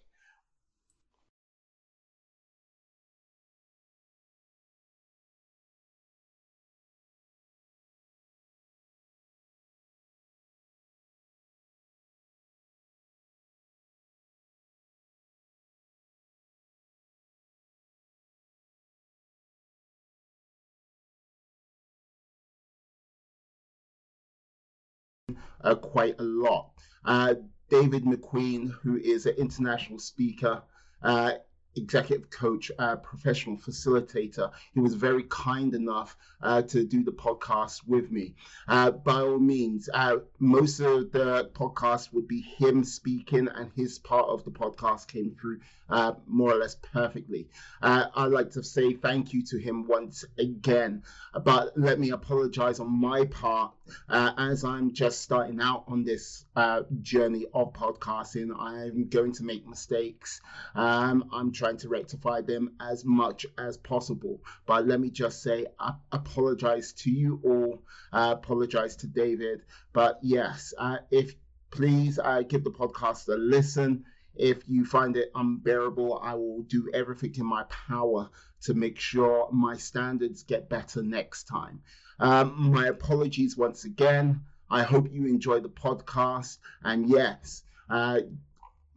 Uh, quite a lot. Uh, David McQueen, who is an international speaker, uh, executive coach, uh, professional facilitator. He was very kind enough uh, to do the podcast with me. Uh, by all means, uh, most of the podcast would be him speaking, and his part of the podcast came through uh, more or less perfectly. Uh, I'd like to say thank you to him once again, but let me apologize on my part. Uh, as I'm just starting out on this uh, journey of podcasting, I'm going to make mistakes. Um, I'm trying to rectify them as much as possible. But let me just say, I apologize to you all. I apologize to David. But yes, uh, if please uh, give the podcast a listen. If you find it unbearable, I will do everything in my power to make sure my standards get better next time. Um, my apologies once again. I hope you enjoyed the podcast. And yes, uh,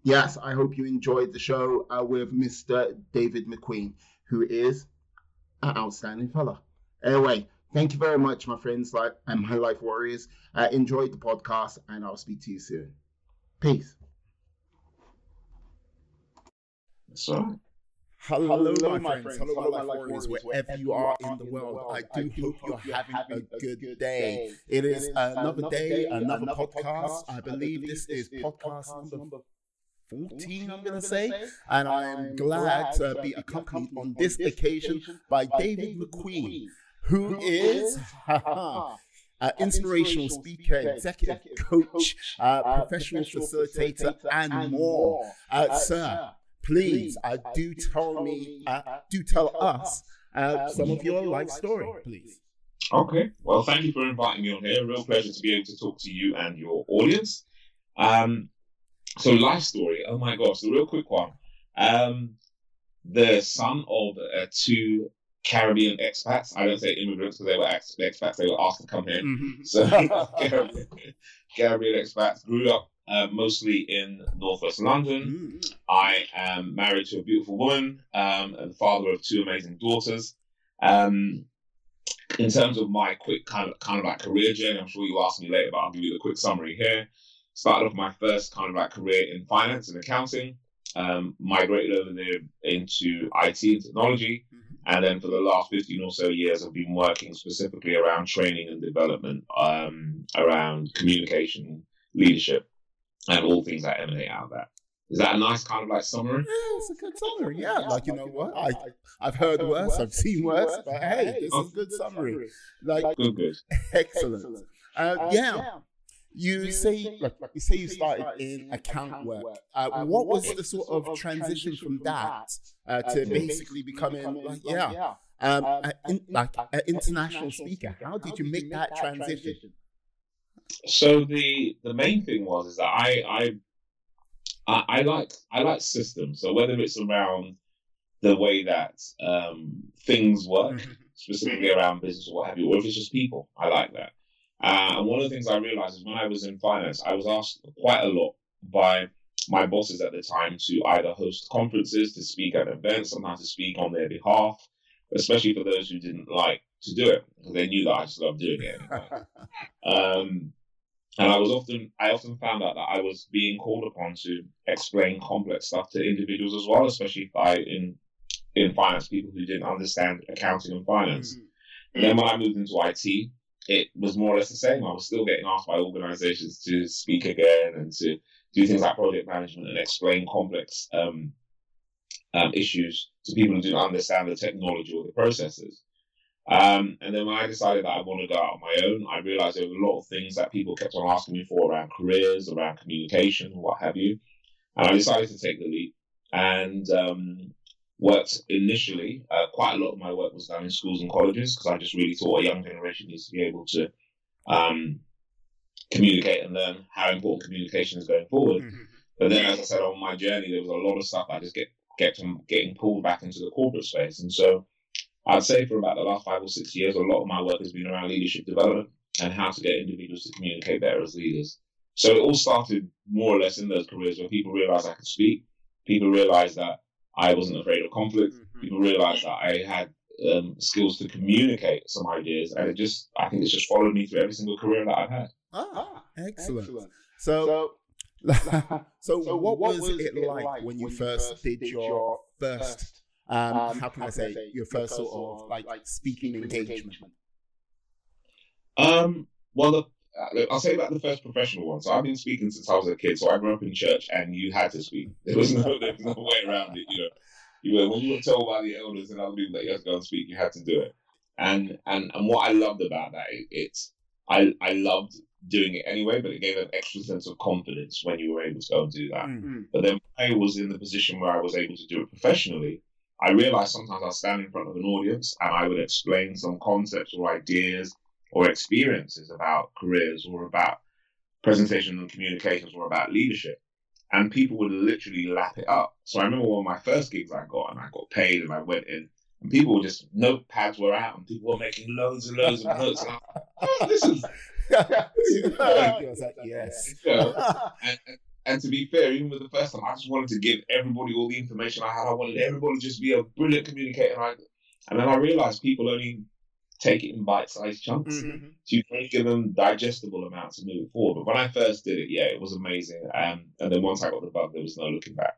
yes, I hope you enjoyed the show uh, with Mister David McQueen, who is an outstanding fella. Anyway, thank you very much, my friends like, and my life warriors. Uh, enjoyed the podcast, and I'll speak to you soon. Peace. So. Hello, hello, my, my friends. friends. Hello, hello my life warriors, warriors, wherever you are in the world. I do, I do hope, hope you're having, having a good day. day. It, is it is another, another day, day another, another podcast. podcast. I, believe I believe this is podcast, podcast number fourteen, I'm going to say. And I am glad, glad to be accompanied on this occasion by David McQueen, who is... Uh, inspirational speaker, executive coach, professional facilitator, and more. Sir... Please, please, I do uh, tell, tell me, uh, do tell, tell us uh, uh, some of your life story, story, please. Okay. Well, thank you for inviting me on here. Real pleasure to be able to talk to you and your audience. Um, so, life story. Oh my gosh, the real quick one. Um, the son of uh, two Caribbean expats. I don't say immigrants because they were expats. They were asked to come here. Mm-hmm. So Caribbean, Caribbean expats. Grew up uh, mostly in northwest London. Mm-hmm. I am married to a beautiful woman um, and father of two amazing daughters. Um, in terms of my quick kind of kind of like career journey, I'm sure you'll ask me later, but I'll give you the quick summary here. Started off my first kind of like career in finance and accounting. Um, migrated over there into I T and technology. Mm-hmm. And then for the last fifteen or so years, I've been working specifically around training and development, um, around communication, leadership, and all things that emanate out of that. Is that a nice kind of like summary? Yeah, it's a good summary. Yeah, yeah like, you know what? I, I've heard worse, I've seen worse, but hey, this is a good summary. Like, good, good. Excellent. Uh, yeah. You, you say, like, you say you started in account work. work. Uh, uh, what, what was the sort of transition from that uh, to, to basically becoming, becoming like, yeah, yeah. Um, um, an, like an international, international speaker? How did you make that transition? So the the main thing was is that I I I, I like I like systems. So whether it's around the way that um, things work, specifically around business or what have you, or if it's just people, I like that. Uh, and one of the things I realized is when I was in finance, I was asked quite a lot by my bosses at the time to either host conferences, to speak at events, sometimes to speak on their behalf, especially for those who didn't like to do it, because they knew that I just loved doing it anyway. um, and I was often, I often found out that I was being called upon to explain complex stuff to individuals as well, especially if I, in, in finance, people who didn't understand accounting and finance. Mm-hmm. And then when I moved into I T, it was more or less the same. I was still getting asked by organizations to speak again and to do things like project management and explain complex um, um, issues to people who didn't understand the technology or the processes. Um, and then when I decided that I wanted to go out on my own, I realized there were a lot of things that people kept on asking me for around careers, around communication, what have you. And I decided to take the leap and um, worked initially, uh, quite a lot of my work was done in schools and colleges because I just really thought a young generation needs to be able to um, communicate and learn how important communication is going forward. Mm-hmm. But then, as I said, on my journey, there was a lot of stuff I just get, kept on getting pulled back into the corporate space. And so I'd say for about the last five or six years, a lot of my work has been around leadership development and how to get individuals to communicate better as leaders. So it all started more or less in those careers where people realized I could speak, people realized that I wasn't afraid of conflict. Mm-hmm. People realized that I had um, skills to communicate some ideas. And it just, I think it's just followed me through every single career that I've had. Ah, excellent. excellent. So, so, so what, what was, was it like, like when you first, first did your first, um, um, how can I say, your first sort of like, like speaking engagement? Um, well, the, I'll say about the first professional one. So I've been speaking since I was a kid. So I grew up in church, and you had to speak. There was no, there was no way around it. You know, you were, when you were told by the elders and other people that you had to go and speak, you had to do it. And and and what I loved about that, it, it I I loved doing it anyway, but it gave an extra sense of confidence when you were able to go and do that. Mm-hmm. But then when I was in the position where I was able to do it professionally, I realized sometimes I'd stand in front of an audience and I would explain some concepts or ideas or experiences about careers or about presentation and communications or about leadership. And people would literally lap it up. So I remember one of my first gigs I got, and I got paid and I went in, and people were just, notepads were out and people were making loads and loads of notes. And I was like, oh, this is... I was like, yes. You know, and, and, and to be fair, even with the first time, I just wanted to give everybody all the information I had. I wanted everybody to just be a brilliant communicator. And, I, and then I realized people only take it in bite-sized chunks. Mm-hmm. So you can give them digestible amounts to move forward. But when I first did it, yeah, it was amazing. Um, and then once I got the bug, there was no looking back.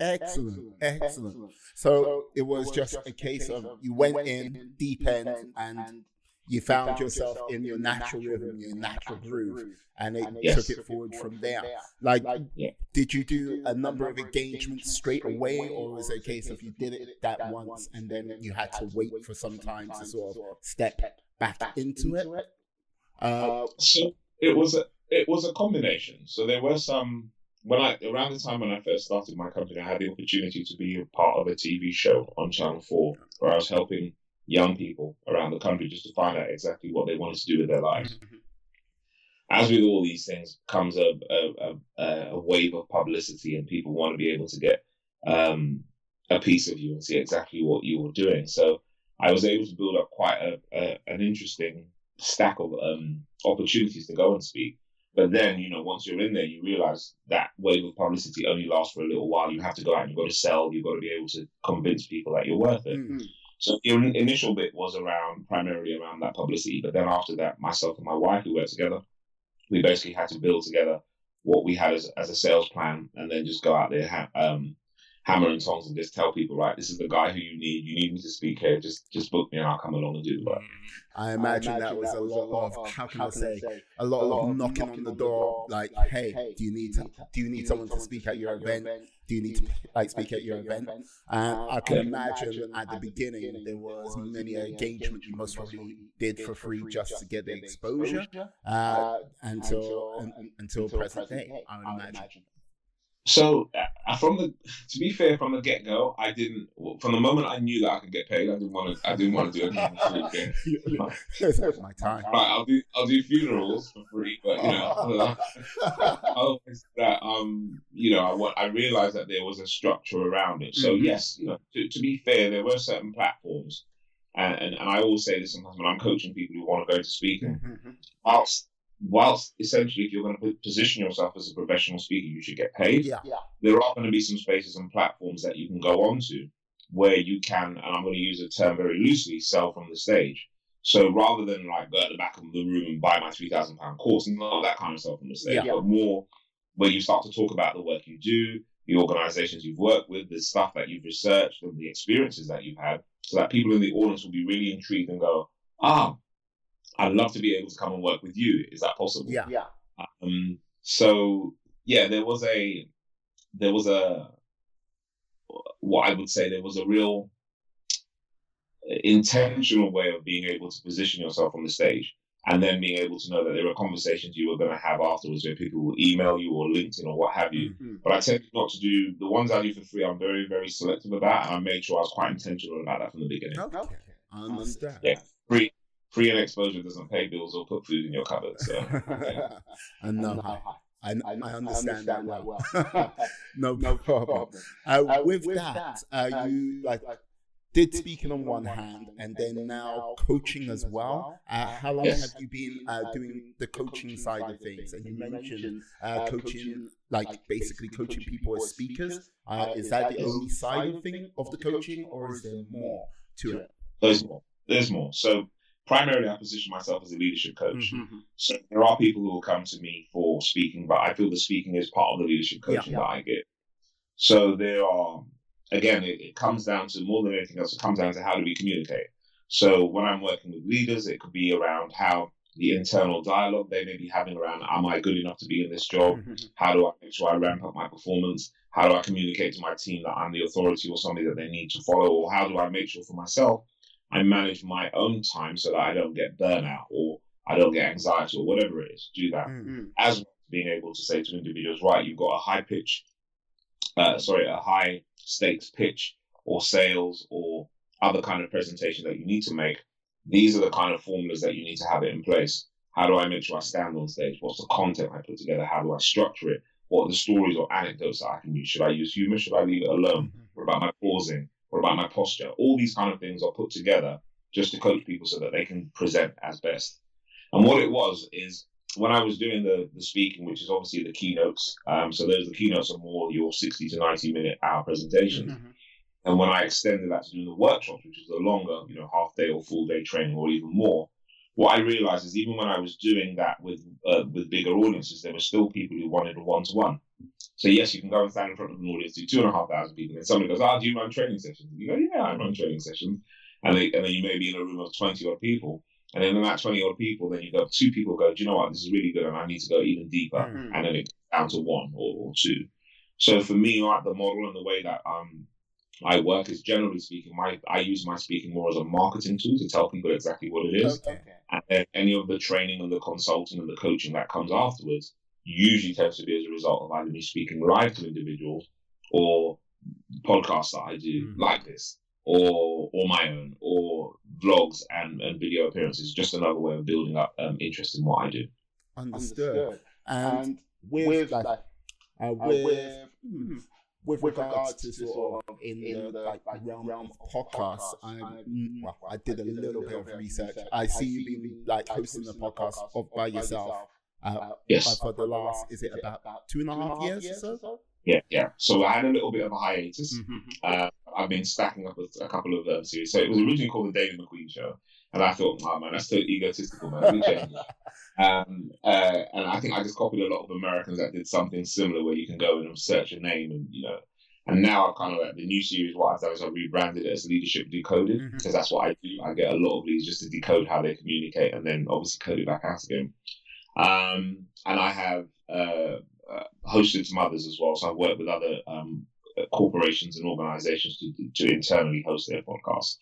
Excellent, excellent. excellent. So, so it was, it was just, just a case of you went, went in, in deep end, end and, and you found, found yourself in your natural rhythm, your natural groove, groove and it, and it yes. took it forward from there. Like, like yeah. did you do a number of engagements straight away, or was it a case of you did it that once and then you had to wait for some time to sort of step back into it? Uh, so it was a, it was a combination. So there were some, when I, around the time when I first started my company, I had the opportunity to be a part of a T V show on Channel four where I was helping young people around the country just to find out exactly what they wanted to do with their lives. Mm-hmm. As with all these things comes a, a, a, a wave of publicity, and people want to be able to get um, a piece of you and see exactly what you were doing. So I was able to build up quite a, a, an interesting stack of um, opportunities to go and speak. But then, you know, once you're in there, you realize that wave of publicity only lasts for a little while. You have to go out and you've got to sell. You've got to be able to convince people that you're worth it. Mm-hmm. So the initial bit was around, primarily around that publicity. But then after that, myself and my wife, who worked together, we basically had to build together what we had as, as a sales plan, and then just go out there ha- um, hammering songs and just tell people, right, this is the guy who you need. You need me to speak here. Just just book me and I'll come along and do the work. I imagine, I imagine that was, that was a, lot a lot of, how can how I say, say, a lot, a lot of knocking, knocking on the door, like, like hey, hey, do you need to, do you need someone to speak at your event? Do you need to like speak at your event? And I can imagine at the beginning, there was many engagements you most probably did for free just to get the exposure uh, until, until present day, I would imagine. So uh, from the, to be fair, from the get go, I didn't. From the moment I knew that I could get paid, I didn't want to. I didn't want to do anything for free. Like, that's my time. Right, I'll do. I'll do funerals for free, but you know, always that. Um, you know, I want. I realized that there was a structure around it. So mm-hmm. yes, you know, to, to be fair, there were certain platforms, and, and and I always say this sometimes when I'm coaching people who want to go to speaking, mm-hmm. whilst. Whilst essentially, if you're going to position yourself as a professional speaker, you should get paid. Yeah. Yeah. There are going to be some spaces and platforms that you can go on to where you can, and I'm going to use a term very loosely, sell from the stage. So rather than like go at the back of the room and buy my three thousand pounds course, not that kind of sell from the stage, yeah. but more where you start to talk about the work you do, the organizations you've worked with, the stuff that you've researched, and the experiences that you've had, so that people in the audience will be really intrigued and go, ah, I'd love to be able to come and work with you. Is that possible? Yeah. yeah. Um, so yeah, there was a, there was a, what I would say, there was a real intentional way of being able to position yourself on the stage, and then being able to know that there are conversations you were going to have afterwards where people will email you or LinkedIn or what have you. Mm-hmm. But I tend not to do, the ones I do for free, I'm very, very selective about, and I made sure I was quite intentional about that from the beginning. Okay. I understand. Yeah. Free. Free and exposure doesn't pay bills or put food in your cupboard. So, yeah. and no, no, I, I, I, I understand that well. well. no, no problem. Uh, uh, with, with that, that uh, you like did speaking on one hand, and then, then now coaching as well. Uh, how long yes. have you been uh, doing the coaching side of things? And you mentioned uh, coaching, like basically coaching people as speakers. Uh, is that the only side of thing of the coaching, or is there more to it? There's more. There's more. So. Primarily, I position myself as a leadership coach. Mm-hmm. So there are people who will come to me for speaking, but I feel the speaking is part of the leadership coaching yeah, yeah. that I give. So there are, again, it, it comes down to, more than anything else, it comes down to how do we communicate. So when I'm working with leaders, it could be around how the internal dialogue they may be having around, am I good enough to be in this job? Mm-hmm. How do I make sure I ramp up my performance? How do I communicate to my team that I'm the authority or somebody that they need to follow? Or how do I make sure for myself I manage my own time so that I don't get burnout or I don't get anxiety or whatever it is, do that. Mm-hmm. As well as being able to say to individuals, right, you've got a high pitch, uh, sorry, a high stakes pitch or sales or other kind of presentation that you need to make. These are the kind of formulas that you need to have it in place. How do I make sure I stand on stage? What's the content I put together? How do I structure it? What are the stories or anecdotes that I can use? Should I use humor? Should I leave it alone? Mm-hmm. What about my pausing? What about my posture? All these kind of things are put together just to coach people so that they can present as best. And what it was is when I was doing the, the speaking, which is obviously the keynotes. Um, so those the keynotes are more your sixty to ninety minute hour presentations. Mm-hmm. And when I extended that to do the workshops, which is a longer, you know, half day or full day training or even more, what I realized is even when I was doing that with uh, with bigger audiences, there were still people who wanted a one-to-one. So yes, you can go and stand in front of an audience, do two and a half thousand people, and somebody goes, "Ah, oh, do you run training sessions?" And you go, "Yeah, I run training sessions." And, they, and then you may be in a room of twenty odd people, and then in that twenty odd people, then you go, two people go, "Do you know what? This is really good, and I need to go even deeper." Mm-hmm. And then it comes down to one or, or two. So for me, like the model and the way that um I work is generally speaking, my I use my speaking more as a marketing tool to tell people exactly what it is, okay. and then any of the training and the consulting and the coaching that comes afterwards usually tends to be as a result of either me speaking live to individuals or podcasts that I do mm. like this or or my own or vlogs and, and video appearances, just another way of building up um, interest in what I do. Understood. Understood. And, and with, with like, like uh, with, with mm, with, with regards to sort of in, in the like, like realm, realm of podcasts, podcasts I, well, I did a I did little, little bit of research. research. I, I see you being like hosting the podcast of, by yourself. Uh, yes. For the last, is it about two and a half years or so? Yeah, yeah. So I had a little bit of a hiatus. Mm-hmm. Uh, I've been stacking up a, a couple of um, series. So it was originally called The David McQueen Show. And I thought, oh, man, that's so egotistical, man. um, uh, and I think I just copied a lot of Americans that did something similar where you can go and search a name and, you know. And now I've kind of like the new series, what I've done is I rebranded it as Leadership Decoded, mm-hmm. because that's what I do. I get a lot of leads just to decode how they communicate and then obviously code it back out again. Um, and I have uh, uh, hosted some others as well. So I've worked with other um, corporations and organizations to, to internally host their podcasts.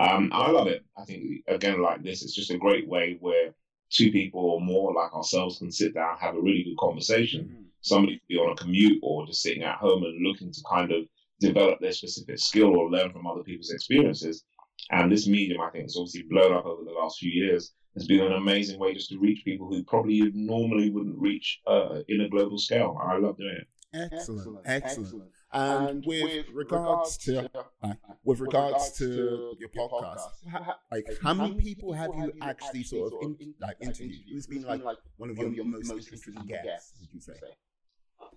Um, I love it. I think, again, like this, it's just a great way where two people or more like ourselves can sit down, have a really good conversation. Mm-hmm. Somebody could be on a commute or just sitting at home and looking to kind of develop their specific skill or learn from other people's experiences. And this medium, I think, has obviously blown up over the last few years. It's been an amazing way just to reach people who probably normally wouldn't reach uh, in a global scale. I love doing it. Excellent, excellent. excellent. And, and with, with regards, regards to, to uh, with regards to, to your podcast, podcast how, like how many people have you actually, actually sort of in, in, like interviewed? Who's been like one of your, your most interesting guests? Would you say?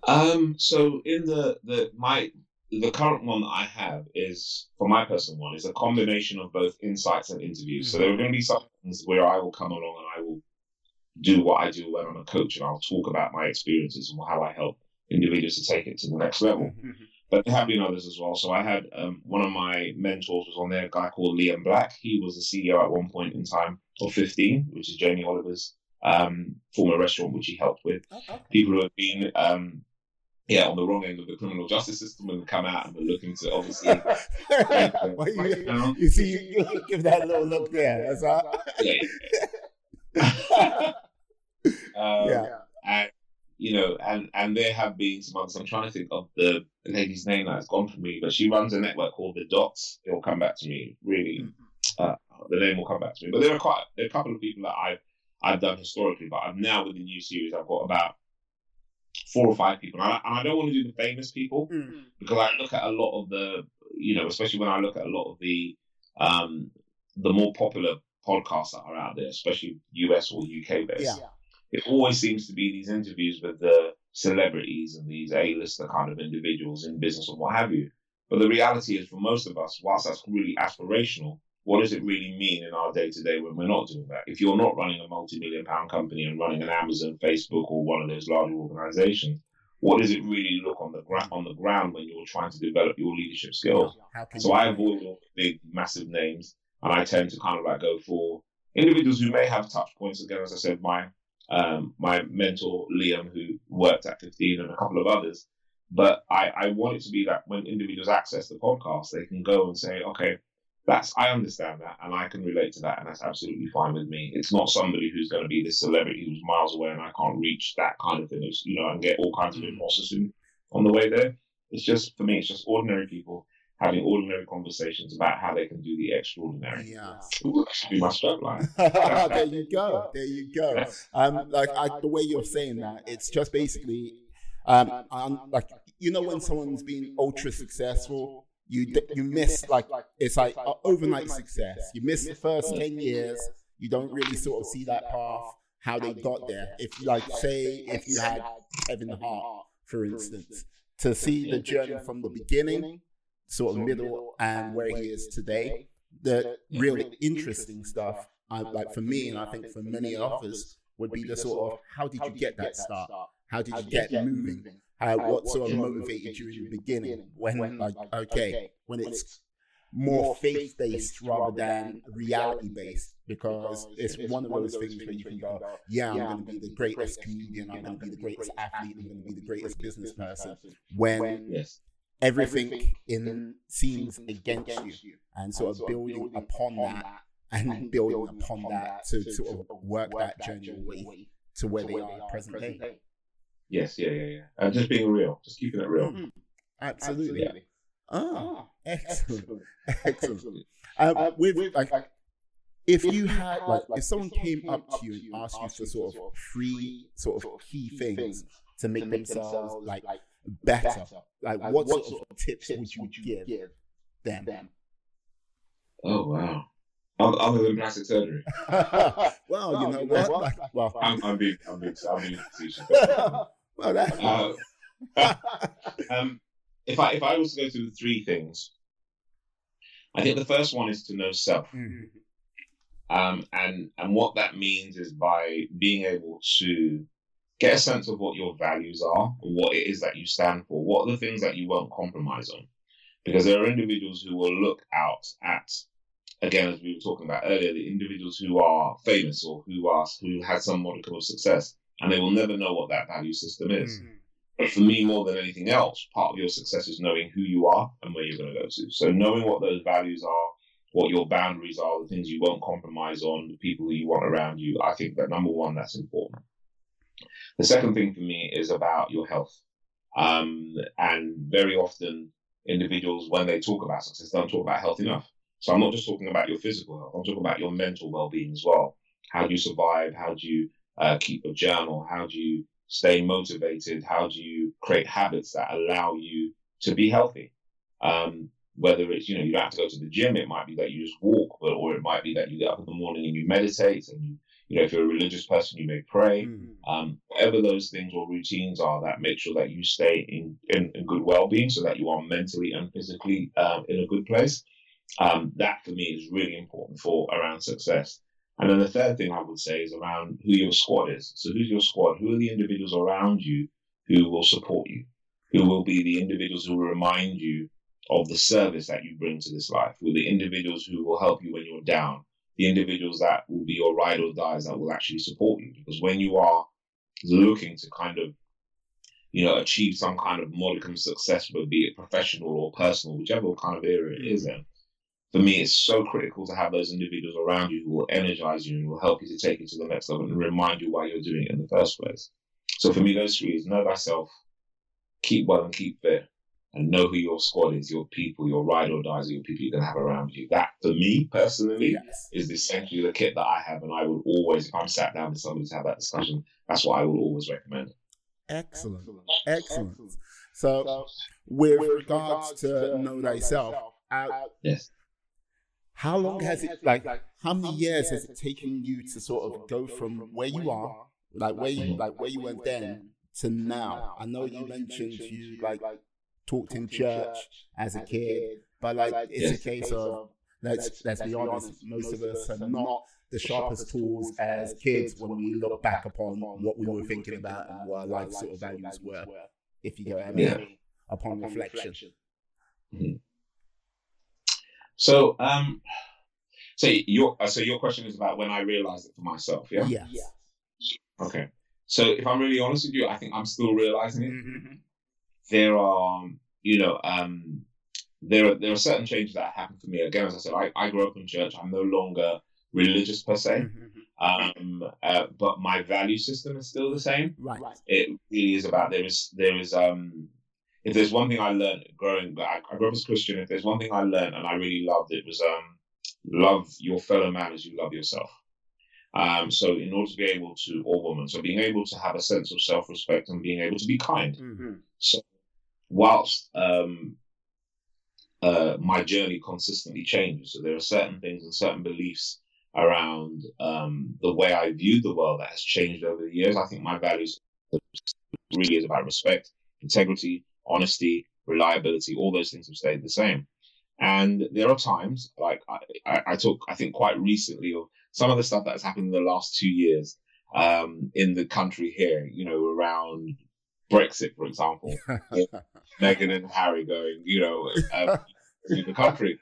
Um. So in the the my the current one that I have is for my personal one is a combination of both insights and interviews. Mm-hmm. So there are going to be some things where I will come along and I will do what I do when I'm a coach and I'll talk about my experiences and how I help individuals to take it to the next level. Mm-hmm. But there have been others as well. So I had um, one of my mentors was on there, a guy called Liam Black. He was the C E O at one point in time of fifteen, which is Jamie Oliver's um, former restaurant, which he helped with. Okay. People who have been um, yeah, on the wrong end of the criminal justice system and come out and are looking to obviously... well, you, you see, you, you give that little look there. That's all. Yeah. yeah. um, yeah. And, you know, and, and there have been some others. I'm trying to think of the lady's name that's gone from me, but she runs a network called The Dots. It'll come back to me, really. Uh, the name will come back to me. But there are quite there are a couple of people that I've, I've done historically, but I'm now with the new series, I've got about four or five people. And I, and I don't want to do the famous people mm-hmm. because I look at a lot of the, you know, especially when I look at a lot of the um, the more popular podcasts that are out there, especially U S or U K based. Yeah. It always seems to be these interviews with the celebrities and these A-lister kind of individuals in business and what have you. But the reality is for most of us, whilst that's really aspirational, what does it really mean in our day-to-day when we're not doing that? If you're not running a multi-million pound company and running an Amazon, Facebook, or one of those larger organizations, what does it really look on the, gra- on the ground when you're trying to develop your leadership skills? So I avoid all the big, massive names, and I tend to kind of like go for individuals who may have touch points. Again, as I said, my... Um, my mentor Liam, who worked at fifteen, and a couple of others, but I, I want it to be that when individuals access the podcast, they can go and say, "Okay, that's I understand that, and I can relate to that, and that's absolutely fine with me." It's not somebody who's going to be this celebrity who's miles away, and I can't reach that kind of thing, it's, you know, and get all kinds of imposter syndrome on the way there. It's just for me, it's just ordinary people having ordinary conversations about how they can do the extraordinary. Yeah, ooh, that should be my strap line. there you go. There you go. Um, like I, the way you're saying that, it's just basically, um, I'm, like you know, when someone's been ultra successful, you you miss like it's like overnight success. You miss the first ten years. You don't really sort of see that path, how they got there. If like say if you had Kevin Hart, for instance, to see the journey from the beginning, sort of middle and where he is today, the really interesting stuff I, like for me and I think for many others would be the sort of how did you get that start, how did you get moving, how what sort of motivated you in the beginning when like okay when it's more faith-based rather than reality-based, because it's one of those things where you can go yeah I'm going to be the greatest comedian, I'm going to be the greatest athlete, I'm going to be the greatest business person when yes Everything, Everything in seems against, against you, you. And, sort and sort of building, building upon that, and, and building, building upon that to, to sort of work, work that journey away to where, to where they, they are present day. day. Yes, yeah, yeah, yeah. And just being real, just keeping it real. Mm-hmm. Absolutely. Absolutely. Oh, ah, excellent, excellent. um, um, with like, like, if, if you had, like, like if someone came up to you and asked you for sort of three sort of key things to make themselves like. better? better. Like, like what, what sort of tips, tips would you, would you give, give them? them? Oh, wow. I'll, I'll have a plastic surgery. well, well, you know you what? Know what? Like, well, I'm, I'm being, I'm being, I'm being facetious. well, that's... Uh, um, if I if I was to go through the three things, I think the first one is to know self. Mm-hmm. Um, and and what that means is by being able to get a sense of what your values are, what it is that you stand for, what are the things that you won't compromise on. Because there are individuals who will look out at, again, as we were talking about earlier, the individuals who are famous or who are who had some modicum of success, and they will never know what that value system is. Mm-hmm. But for me, more than anything else, part of your success is knowing who you are and where you're going to go to. So knowing what those values are, what your boundaries are, the things you won't compromise on, the people you want around you, I think that, number one, that's important. The second thing for me is about your health. Um, and very often individuals, when they talk about success, don't talk about health enough. So I'm not just talking about your physical health, I'm talking about your mental well-being as well. How do you survive? How do you uh, keep a journal? How do you stay motivated? How do you create habits that allow you to be healthy? Um, whether it's, you know, you don't have to go to the gym, it might be that you just walk, but, or it might be that you get up in the morning and you meditate, and you, you know, if you're a religious person, you may pray. Mm-hmm. Um, whatever those things or routines are that make sure that you stay in, in, in good well-being so that you are mentally and physically uh, in a good place. Um, that for me is really important for around success. And then the third thing I would say is around who your squad is. So who's your squad? Who are the individuals around you who will support you? Who will be the individuals who will remind you of the service that you bring to this life? Who are the individuals who will help you when you're down? The individuals that will be your ride or dies that will actually support you? Because when you are looking to kind of, you know, achieve some kind of modicum success, whether be it professional or personal, whichever kind of area it is in, for me, it's so critical to have those individuals around you who will energize you and will help you to take it to the next level and remind you why you're doing it in the first place. So for me, those three is know thyself, keep well and keep fit, and know who your squad is, your people, your ride or dies, your people you're going to have around you. That, for me personally, yes, is essentially the kit that I have, and I would always, if I'm sat down with somebody to have that discussion, that's what I will always recommend. Excellent. Excellent. Excellent. Excellent. So, so with, with regards, regards to, to know thyself, I, yes. How long, how long has it, has like, it like how many, how many years, years has it taken you to sort of go from, from where you are, like where you, like where you went then to now? I know, I know you mentioned you like talked in church as a kid, but like it's yes. a case of let's let's, let's be honest, most of us are not the sharpest tools as kids when we look back upon what we were thinking about and what our life sort of values were, if you get what I mean, upon reflection. Mm-hmm. So, um, so your so your question is about when I realized it for myself, yeah? Yeah. yeah. Okay. So, if I'm really honest with you, I think I'm still realizing it. Mm-hmm. There are, you know, um, there are there are certain changes that happened for me. Again, as I said, I, I grew up in church. I'm no longer religious per se, mm-hmm. um, uh, but my value system is still the same. Right. It really is about there is there is um. If there's one thing I learned growing back, I grew up as a Christian. If there's one thing I learned and I really loved, it was um, love your fellow man as you love yourself. Um, so in order to be able to, or woman, so being able to have a sense of self-respect and being able to be kind. Mm-hmm. So whilst um, uh, my journey consistently changes, so there are certain things and certain beliefs around um, the way I view the world that has changed over the years. I think my values really is about respect, integrity, honesty, reliability, all those things have stayed the same. And there are times, like I, I, I talk, I think quite recently of some of the stuff that's happened in the last two years um, in the country here, you know, around Brexit, for example, Meghan and Harry going, you know, um, in the country.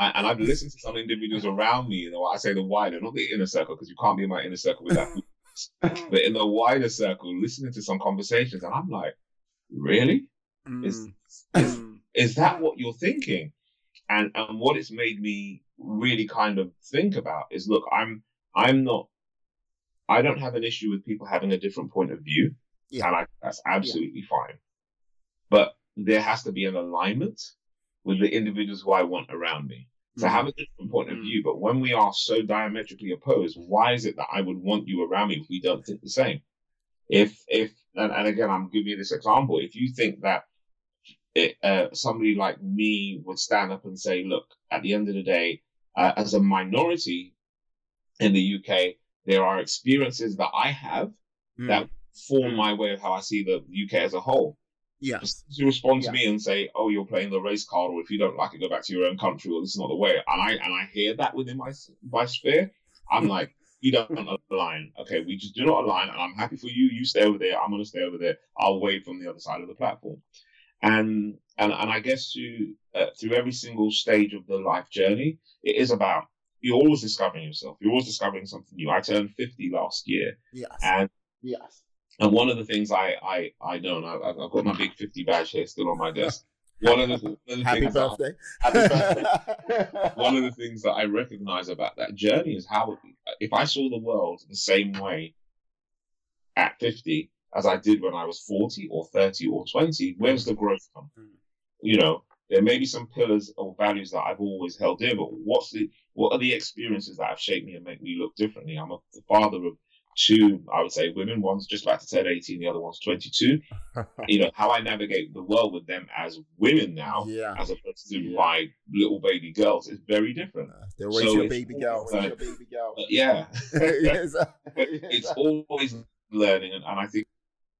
And, and I've listened to some individuals around me, you know, I say the wider, not the inner circle, because you can't be in my inner circle with that. But in the wider circle, listening to some conversations, and I'm like, really? Is, is is that what you're thinking? And and what it's made me really kind of think about is, look, I'm I'm not, I don't have an issue with people having a different point of view, yeah. and I, that's absolutely yeah. fine. But there has to be an alignment with the individuals who I want around me to so mm-hmm. have a different point of view. But when we are so diametrically opposed, why is it that I would want you around me if we don't think the same? If if and, and again, I'm giving you this example. If you think that it, uh, somebody like me would stand up and say, look, at the end of the day, uh, as a minority in the U K, there are experiences that I have mm. that form my way of how I see the U K as a whole. Yes. You respond to yes. me and say, oh, you're playing the race card, or if you don't like it, go back to your own country, or this is not the way. And I and I hear that within my my sphere. I'm like, you don't align. Okay, we just do not align, and I'm happy for you. You stay over there. I'm going to stay over there. I'll wave from the other side of the platform. And and, and I guess through, uh, through every single stage of the life journey, it is about, you're always discovering yourself. You're always discovering something new. I turned fifty last year. Yes. And yes. And one of the things I I I don't know, I've got my big fifty badge here still on my desk. One of the, one of the happy things birthday. I, happy birthday. One of the things that I recognize about that journey is how, if I saw the world the same way at fifty as I did when I was forty or thirty or twenty, where's the growth come? You know, there may be some pillars or values that I've always held dear, but what's the what are the experiences that have shaped me and make me look differently? I'm a the father of two, I would say, women. One's just about to turn eighteen, the other one's twenty-two. You know, how I navigate the world with them as women now, yeah. as opposed to yeah. my little baby girls, is very different. Uh, they're always so your baby girl. Like, your baby girl. Yeah. yes, uh, but yes, it's uh, always learning, and, and I think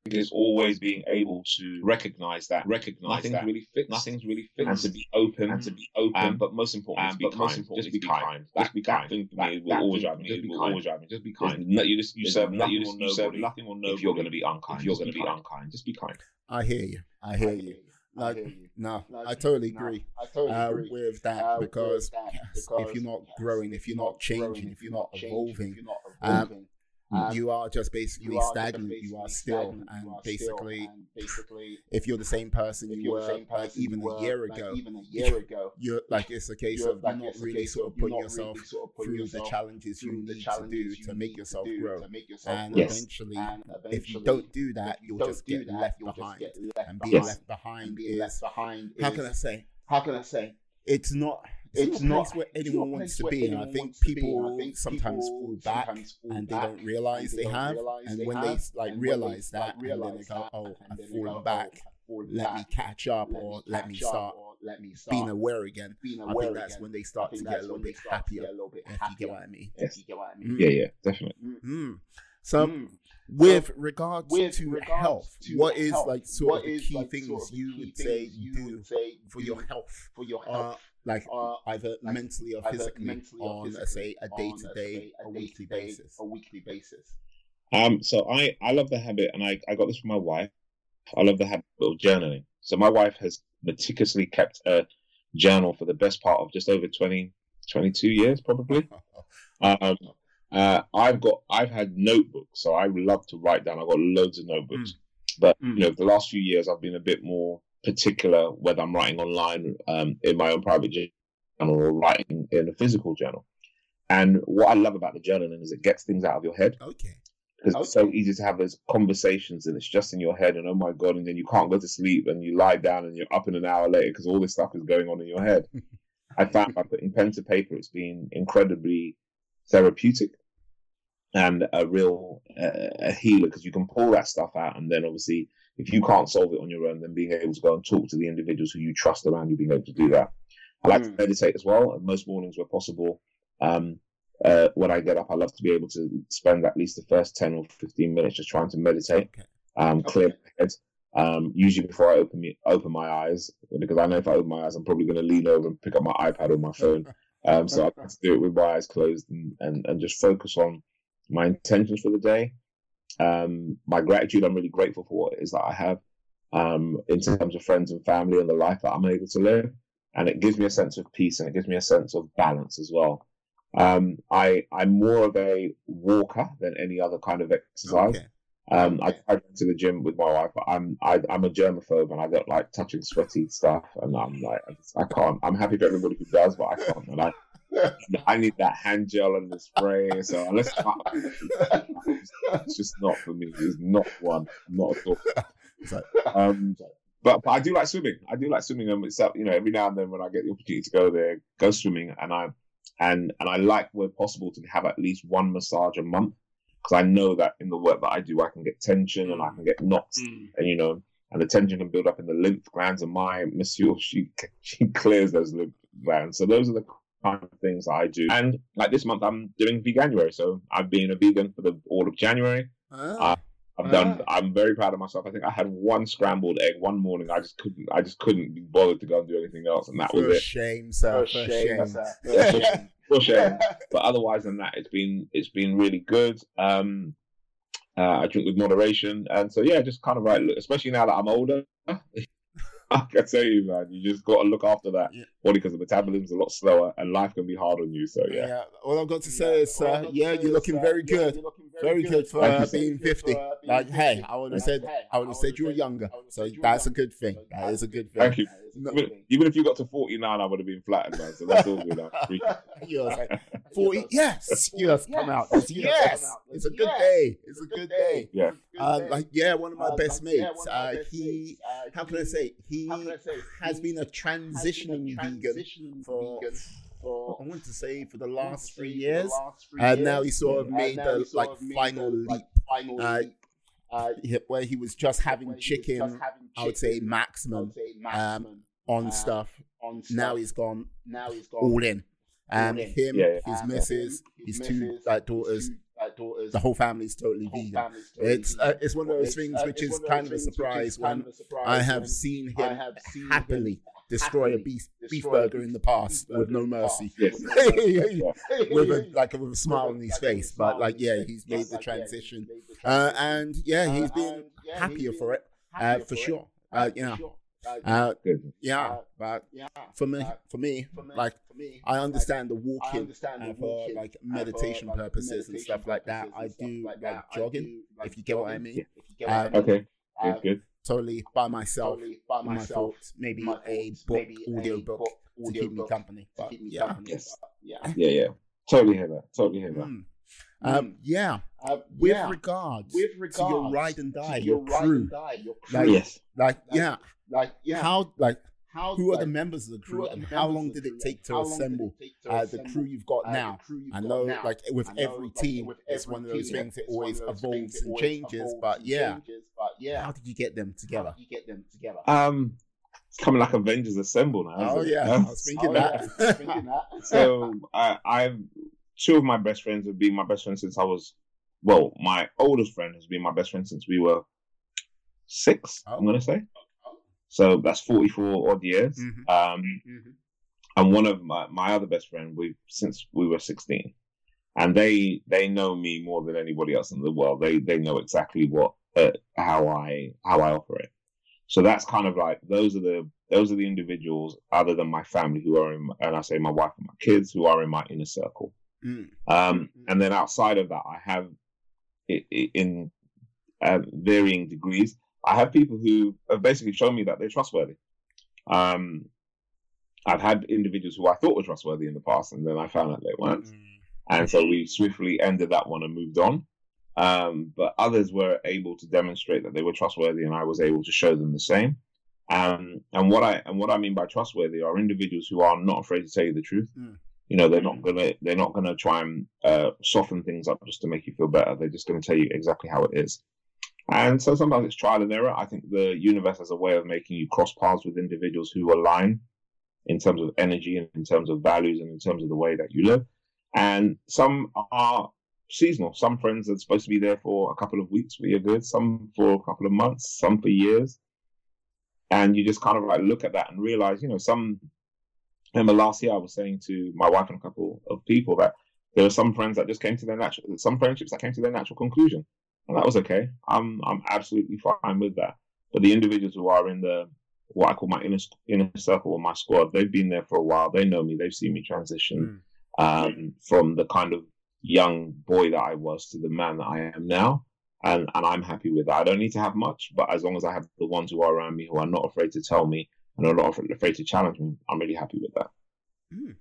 it's always being able to recognize that, recognize nothing's that. Really fixed. Nothing's really fixed. And to be open. And to be open. Um, but most important, um, but be most important, just be kind. kind. Just be kind. That, that thing will always drive me. Just be kind. Always drive me. Just be kind. No, you just you serve nothing. You just you serve nothing or nobody. If you're going to be unkind, if you're going to be unkind. Just be kind. I hear you. I hear you. Like, no, no, I totally agree, no, I totally uh, agree. with that uh, because, with that, yes, because if you're not yes, growing, if you're not changing, if you're not evolving. Um, you are just basically you are stagnant. Basically you are still, stagnant, and, you are basically, still and basically, if you're the same person you were person like even a year ago, like even a year ago, you're like it's a case you're, of like, not really sort of putting yourself really sort of through yourself the challenges you need to do to make yourself grow. And yes. eventually, and if you don't do that, you'll you just get that, left behind. Get left and being yes. left behind being is left behind. How can I say? How can I say? It's not. It's, it's not where anyone wants to be, and I think people sometimes fall back and they don't realize they have, and when they like realize that, and then they go, "Oh, I've fallen back. Let me catch up, or let me start being aware again." I think that's when they start to get a little bit happier. If you get what I mean? Yes. Yeah, yeah, definitely. Mm-hmm. So, mm. with regards with to regards health, to what is health, like sort of the key like, things sort of you would say you do say for your health, for your health, uh, like uh, either like mentally or either physically, mentally or on physically, say a day-to-day, a, a, a weekly basis, a weekly basis? Um, so I, I love the habit, and I, I got this from my wife. I love the habit of journaling. So my wife has meticulously kept a journal for the best part of just over twenty, twenty-two years, probably. um, Uh, I've got, I've had notebooks, so I love to write down. I've got loads of notebooks, mm. but mm. you know, the last few years I've been a bit more particular whether I'm writing online um, in my own private journal or writing in a physical journal. And what I love about the journaling is it gets things out of your head. Okay. Because okay. it's so easy to have those conversations and it's just in your head and oh my God, and then you can't go to sleep and you lie down and you're up in an hour later because all this stuff is going on in your head. I found by putting pen to paper, it's been incredibly therapeutic and a real uh, a healer, because you can pull that stuff out, and then obviously if you can't solve it on your own, then being able to go and talk to the individuals who you trust around you, being able to do that. I like mm. to meditate as well, and most mornings where possible, um uh when I get up, I love to be able to spend at least the first ten or fifteen minutes just trying to meditate. okay. um okay. Clear my head, um usually before I open me open my eyes, because I know if I open my eyes I'm probably going to lean over and pick up my iPad or my phone. Um, so I like to do it with my eyes closed and, and, and just focus on my intentions for the day, um, my gratitude. I'm really grateful for what it is that I have um, in terms of friends and family and the life that I'm able to live. And it gives me a sense of peace, and it gives me a sense of balance as well. Um, I, I'm more of a walker than any other kind of exercise. Okay. Um, I go to the gym with my wife, but I'm I, I'm a germaphobe, and I don't like touching sweaty stuff, and I'm like I, just, I can't. I'm happy for everybody who does, but I can't. And I I need that hand gel and the spray. So unless I, it's just not for me. It's not one, not at all. Um, but but I do like swimming. I do like swimming, and it's up, you know, every now and then when I get the opportunity to go there, go swimming, and I and and I like where possible to have at least one massage a month. because I know that in the work that I do, I can get tension and I can get knots, mm. and you know, and the tension can build up in the lymph glands, and my Monsieur, she she clears those lymph glands. So those are the kind of things I do. And like this month, I'm doing Veganuary, so I've been a vegan for the all of January. Oh. Uh, I've done. Ah. I'm very proud of myself. I think I had one scrambled egg one morning. I just couldn't. I just couldn't be bothered to go and do anything else, and that for was it. Shame, sir. For shame, sir. Yeah, for shame. For shame. But otherwise than that, it's been it's been really good. Um, uh, I drink with moderation, and so yeah, just kind of like, especially now that I'm older. I can tell you, man, you just got to look after that yeah. body because the metabolism's a lot slower and life can be hard on you. So, yeah. yeah. All I've got to say yeah. is, uh, yeah, you're looking very good. You're looking very, very good, good for uh, being fifty. For, uh, being like, fifty. Hey, I would have said, hey, I would have said you were younger. So, that's a good thing. That is a good thing. Thank you. Even, even if you got to forty-nine, I would have been flattened, man. So, that's all good. Like, forty, yes. Yes, come out. Yes. yes. It's a good day. It's a good day. Yeah. Like, yeah, one of my best mates. He, how can I say? He, He has been a transitioning vegan for, for I want to say for the last three years, and now he sort of made the like final leap, uh, where he was just having chicken, I would say maximum, um, on stuff. Now he's gone, now he's gone all in. And him, his missus, his two uh, daughters. Daughters, the whole family is totally vegan. Totally it's uh, it's one of those things uh, which is kind of a surprise when I have seen him have seen happily him destroy happily a beef beef burger in the past with no mercy, yes. with a, like with a smile on his face. But like yeah, he's made the transition, uh, and yeah, he's been happier for it uh, for sure. Uh, you know. Uh, yeah, but for me, for me, like I understand the walking for like meditation purposes and stuff like that. I do like jogging, if you get what I mean. Um, okay, good, good. Totally by myself, by my thoughts, maybe a book, audio book to keep me company. But yeah, yes, yeah, yeah, yeah. Totally hear that. Totally hear that. Um, yeah, uh, with, yeah. Regards with regards to your ride and die, your, your crew, and die, your crew. Like, yes. like, yeah, like, yeah, how, like, how, who like, are the members of the crew, and how long did it take to assemble uh, the crew you've got uh, now? You've I know, got like, with know, every like, team, with every it's one of those team, things it always evolves and changes, but yeah, how did you get them together? You get them together. Um, it's coming like Avengers Assemble now. Oh yeah, I was thinking that. So I, I've. Two of my best friends have been my best friends since I was, well, my oldest friend has been my best friend since we were six, oh. I'm going to say. So that's forty-four odd years. Mm-hmm. Um, mm-hmm. And one of my, my other best friend, we've since we were sixteen. And they they know me more than anybody else in the world. They they know exactly what uh, how I how I operate. So that's kind of like, those are the those are the individuals other than my family who are in, and I say my wife and my kids, who are in my inner circle. Mm. Um, and then outside of that, I have it, it, in uh, varying degrees, I have people who have basically shown me that they're trustworthy. Um, I've had individuals who I thought were trustworthy in the past, and then I found out they weren't. Mm. And so we swiftly ended that one and moved on. Um, but others were able to demonstrate that they were trustworthy, and I was able to show them the same. Um, and what I and what I mean by trustworthy are individuals who are not afraid to tell you the truth. Mm. You know, they're not gonna they're not gonna try and uh, soften things up just to make you feel better. They're just gonna tell you exactly how it is. And so sometimes it's trial and error. I think the universe has a way of making you cross paths with individuals who align in terms of energy and in terms of values and in terms of the way that you live. And some are seasonal. Some friends are supposed to be there for a couple of weeks where you're good, some for a couple of months, some for years. And you just kind of like look at that and realize, you know, some I remember last year I was saying to my wife and a couple of people that there were some friends that just came to their natural, some friendships that came to their natural conclusion, and that was okay. I'm I'm absolutely fine with that. But the individuals who are in the what I call my inner inner circle or my squad, they've been there for a while. They know me. They've seen me transition mm. um, from the kind of young boy that I was to the man that I am now, and and I'm happy with that. I don't need to have much, but as long as I have the ones who are around me who are not afraid to tell me. And I'm not afraid to challenge me. I'm really happy with that. Mm.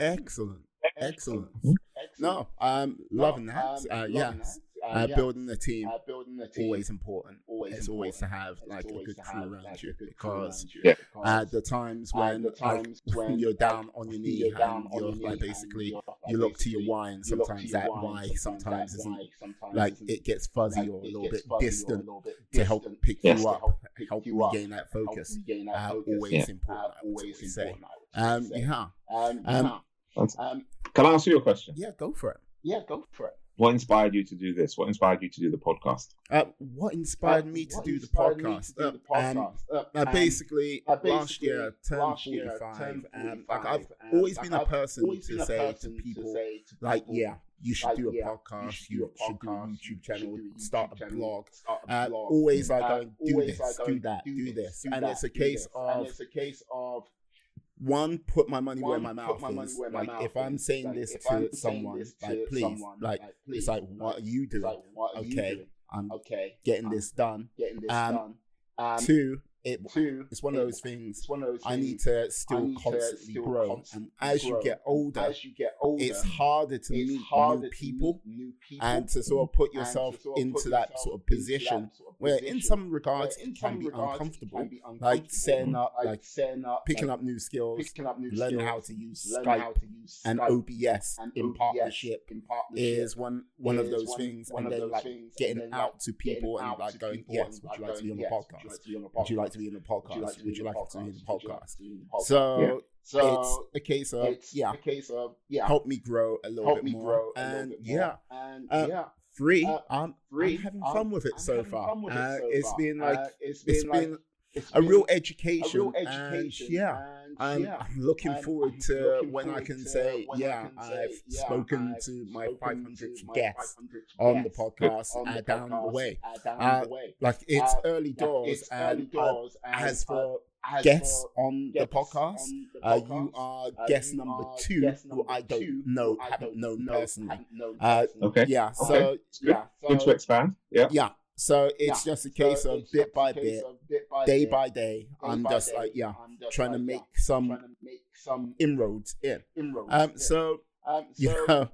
Excellent. Excellent. Excellent. No, I'm loving no, that. Um, uh, loving yes. that. Uh, uh, yeah. Building the team. Uh, building the team. Always important. Always it's important. Always to have like a good crew around, like, you, because around you. Because yeah. uh, the times when, uh, the times like, when you're down on your knee, you're, down on you're, your like, knee basically, you're like you look to your why, and sometimes that why sometimes isn't, like, it gets fuzzy or a little bit distant to help pick you up, help regain that focus. Uh, always important, I would say. Um, yeah. Um, um, Can I answer your question? Yeah, go for it. Yeah, go for it. What inspired you to do this? What inspired you to do the podcast? Uh, what inspired uh, me to, what do, inspired the me to uh, do the podcast? Um, uh, um, basically, uh, basically, last year, turned forty-five. Um, like I've always been a person to say to people, like, yeah, you should like, do a yeah, podcast. You should do a YouTube channel. Start a blog. Always I go and do this, do that, do this, and it's a case of it's a case of. One, put my money One, where my mouth my is. Like, mouth if I'm saying is. This like, to someone, this like, to please, someone like, like, please, it's like, what are you doing? Like, what are okay, you doing? I'm okay, getting I'm this done. Getting this um, done. Um, two, it, two, it's one of those things. One of those I need to still need constantly to still grow. Constantly and as grow. you get older, as you get older, it's harder to it's meet harder new, people, new people and to sort of put yourself sort of into put that, yourself sort of position, that sort of position where, in some regards, in it, can some regards it can be uncomfortable, like setting up, like, like setting up, picking like, up new skills, picking up new learning skills, how to use Skype, learn how to use Skype and O B S and in partnership is one one of those things, and then like getting out to people and like going, yes, would you like to be on the podcast? Would you like to be in the podcast? Would you like to be in the podcast? So yeah. so it's a case of it's yeah, a case of yeah, help me grow a little help bit me more, grow and bit more. yeah, and uh, yeah, free. Uh, I'm, free. I'm having fun I'm, with it I'm so far. It so uh, it's far. been like uh, it's been, it's been, like, been It's a real education, a real education. And, yeah. And, I'm, yeah. I'm looking and forward I'm to looking when forward I can say, yeah, can I've say, yeah, spoken I've to my five hundredth guest on the podcast on the uh, down podcast, the way. Uh, down uh, the way. Like it's uh, early doors, it's and, early doors uh, and as for. Guests on, guests the podcast, on the podcast. Uh, you are uh, guest you number are two, guest number who I don't two, know, I haven't known know, personally. Know uh, okay. Yeah. So, okay. Good. Yeah, so good to expand. Yeah. Yeah. So it's yeah. just a case so of bit by bit, of bit by day, day by day. I'm by just day, like, yeah, just trying, like, to yeah some, trying to make some inroads in. Inroads um, in. So, um, so, you know,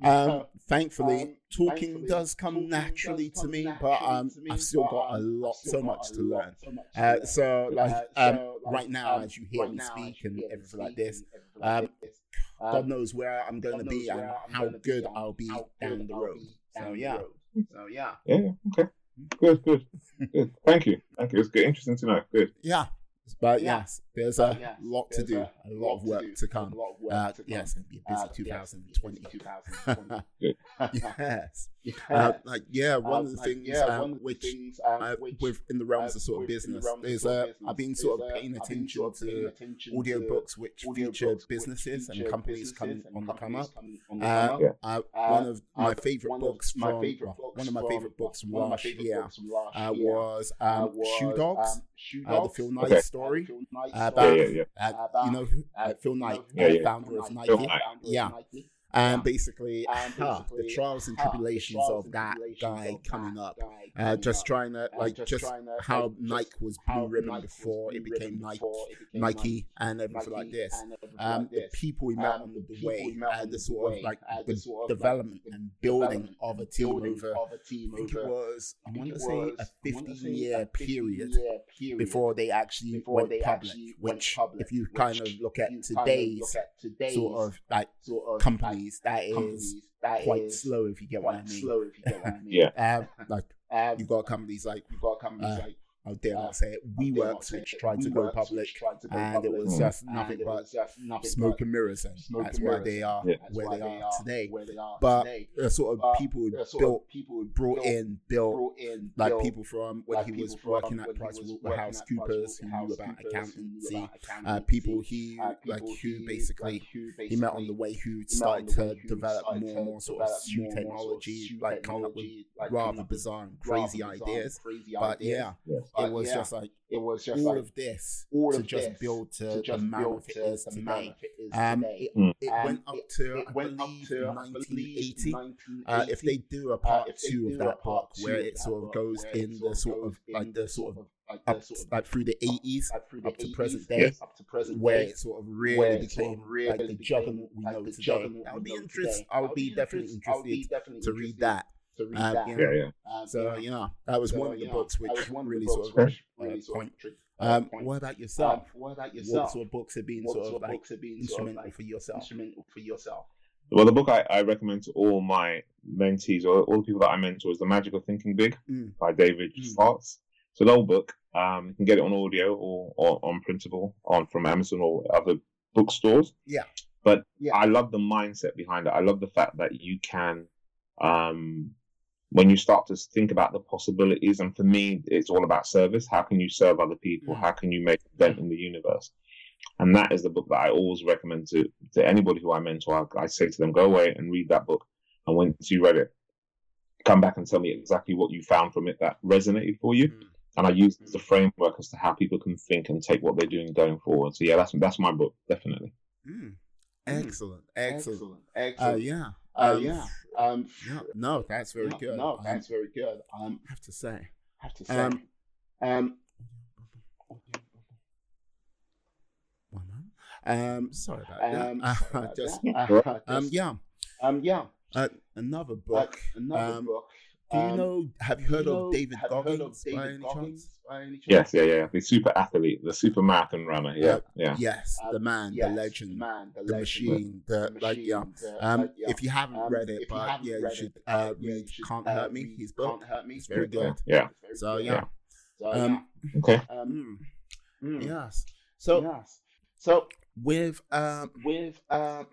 um thankfully um, talking thankfully, does come talking naturally does come to me naturally but um me, I've still but, got a lot so much to learn so much to uh learn. so like uh, um so, like, right now um, as you hear right me speak and everything like this um, um God knows where I'm going to be and how good I'll be down the road. So yeah so yeah yeah okay good good good thank you thank you it's good interesting to know good yeah But yeah. yes, there's a yes, lot there's to do, a, a lot of work to, to come. Uh, yes, yeah, it's going to be a busy uh, twenty twenty. twenty twenty. yes. Yeah. Uh, like, yeah, one um, of the like, things yeah, um, which, things, um, uh, which uh, in the realms uh, of sort of business is uh, I've been sort of paying attention to audiobooks which feature businesses and companies coming on the come up. One of my favorite books from one of my favorite books from last year was Shoe Dogs. Uh, the Phil Knight okay. story uh, Phil Knight about, yeah, yeah, yeah. Uh, about you know uh, Phil Knight, yeah, yeah, yeah. founder of Nike, Nike. yeah, and um, basically, um, basically uh, the trials and tribulations uh, of that tribulations guy of coming that up, guy uh, coming just up. trying to like just, just to, how like, Nike was Blue Ribbon Nike before, it became, Nike, before it became Nike, Nike, and everything Nike, like this. And everything um, like this. The people he met um, on the, the way, uh, the sort of like the development and building of a team over. It was I want to say a fifteen-year period before they actually went public. Which, if you kind of look at today's sort of like company. That is that quite is slow if you get what I mean. Slow if you get what I mean. yeah. Um, like um, you've got companies like you've got companies uh, like I dare not say it. WeWorks, which tried to go public, and it was just nothing but smoke and mirrors, and that's why they are where they are today. But the sort of people who built, people brought in, built like people from when he was working at PricewaterhouseCoopers, who knew about accountancy, people he like who basically he met on the way, who started to develop more and more sort of shoe technology, like come up with rather bizarre and crazy ideas. But yeah. It was, yeah. just like, it was just all like all of this all to of just this, build to, to the man it is today. Um, it, mm. it went up to, I believe, nineteen eighty. Uh, if they do a part uh, two of that book where it sort of goes in the sort of like the sort of Like, up, sort of, like through the eighties, up, up, up to present day, yes. up to present where it sort of really became really like the juggernaut we know today. I would be interested. I would be definitely interested to read that. To read um, that. Yeah, yeah. Um, so you know, that was so, one of the yeah, books which one really sort of really, really sort of point. Um, point. What about yourself? Um, what about yourself? What sort of books have been what sort of like instrumental for yourself? Instrumental for yourself. Well, the book I, I recommend to all my mentees, or all the people that I mentor, is The Magic of Thinking Big mm. by David mm. Schwartz. It's an old book. Um, you can get it on audio or, or on printable on from Amazon or other bookstores. Yeah. But yeah. I love the mindset behind it. I love the fact that you can, um, when you start to think about the possibilities, and for me, it's all about service. How can you serve other people? Mm. How can you make a dent in the universe? And that is the book that I always recommend to, to anybody who I mentor. I, I say to them, go away and read that book. And once you read it, come back and tell me exactly what you found from it that resonated for you. Mm. And I use the framework as to how people can think and take what they're doing going forward. So yeah, that's that's my book, definitely. Mm. Excellent, excellent, excellent. Uh, yeah, uh, um, yeah. Um, no, no, that's very no, good. No, that's um, very good. Um, I have to say, I have to say. Um, um, Um, sorry about um, that. Sorry about just, that. Uh, um, yeah. Um, yeah. Uh, another book. Uh, another um, book. Do you know? Have you heard you know, of David Goggins? By, by any chance? Yes. Yeah. Yeah. The super athlete, the super marathon runner. Yeah. Uh, yeah. Yes. The man. Yes, the legend. The, man, the, the legend, machine. The, the machine, like. Yeah. The, um, like, yeah. If you haven't um, read it, but yeah, you should uh, read. Can't uh, hurt me. His book. Can't hurt me. It's very good. Yeah. So yeah. Um. Okay. Um. Yes. So. So. With um, with um,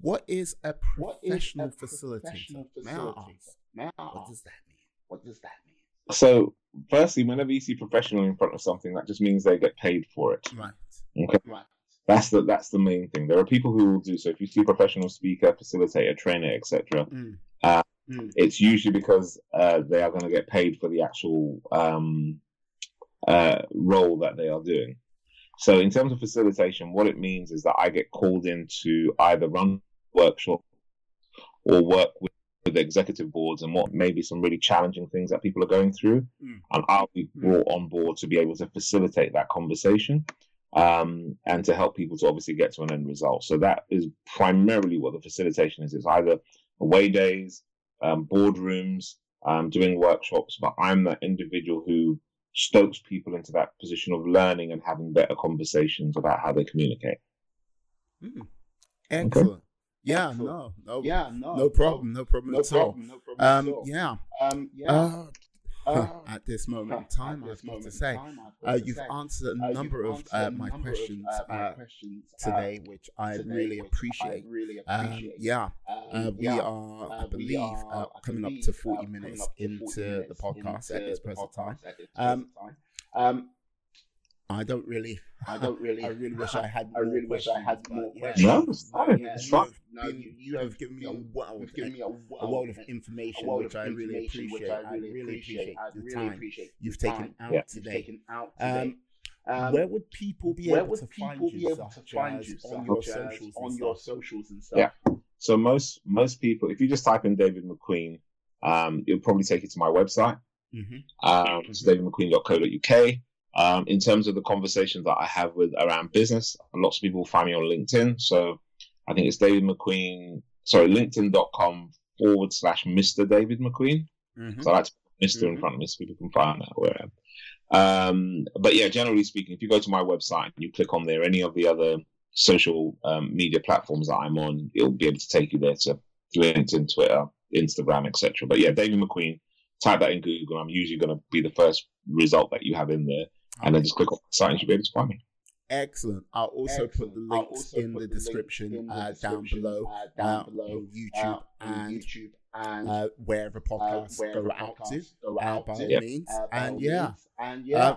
what is a professional, what is a facilitator? Professional facilitator? May I ask? What does that mean? What does that mean? So, firstly, whenever you see professional in front of something, that just means they get paid for it. Right. Okay. Right. That's the that's the main thing. There are people who will do so. If you see a professional speaker, facilitator, trainer, et cetera, mm. uh, mm. it's usually because uh, they are going to get paid for the actual um, uh, role that they are doing. So in terms of facilitation, what it means is that I get called in to either run workshops or work with, with executive boards and what may be some really challenging things that people are going through. Mm. And I'll be brought mm. on board to be able to facilitate that conversation um, and to help people to obviously get to an end result. So that is primarily what the facilitation is. It's either away days, um, boardrooms, um, doing workshops, but I'm that individual who stokes people into that position of learning and having better conversations about how they communicate. Mm. Excellent. Okay. Yeah, Excellent. No, no, yeah, no, no problem, no problem, no at, problem, all. No problem um, at all. Yeah, um, yeah. Uh, uh, at this moment in time, I've got to say, time, uh, to you've say, answered a uh, number of uh, my number questions, of, uh, uh, questions uh, today, which I today, really which appreciate. I really appreciate. Uh, yeah, uh, we yeah. are, uh, I believe, uh, coming up to forty uh, minutes into forty minutes the podcast into at this present time. At this um, time. Um, I don't really. I don't really. I really wish I had. I really wish I had more questions. No, you have given me a world. You've given me a world of information, which I really appreciate. I really appreciate the time you've taken out today. Um, where would people be able to find you on your socials? On your socials and stuff. Yeah. So most most people, if you just type in David McQueen, um, it'll probably take you to my website. Mm-hmm. Um, it's david mcqueen dot co dot uk. Um, in terms of the conversations that I have with around business, lots of people find me on LinkedIn. So I think it's David McQueen, sorry, linkedin dot com forward slash Mister David McQueen. Mm-hmm. So I like to put Mister mm-hmm. in front of me so people can find out where I am. Um, but yeah, generally speaking, if you go to my website and you click on there, any of the other social um, media platforms that I'm on, it'll be able to take you there to LinkedIn, Twitter, Instagram, et cetera. But yeah, David McQueen, type that in Google. I'm usually going to be the first result that you have in there. And then just click on the site and you'll be able to find me. Excellent. I'll also Excellent. put the links in the, the description, in the uh, description down below, uh, down uh, below on YouTube uh, and, YouTube and uh, wherever podcasts uh, wherever go out podcasts to, go out by all means. And yeah, and yeah, uh,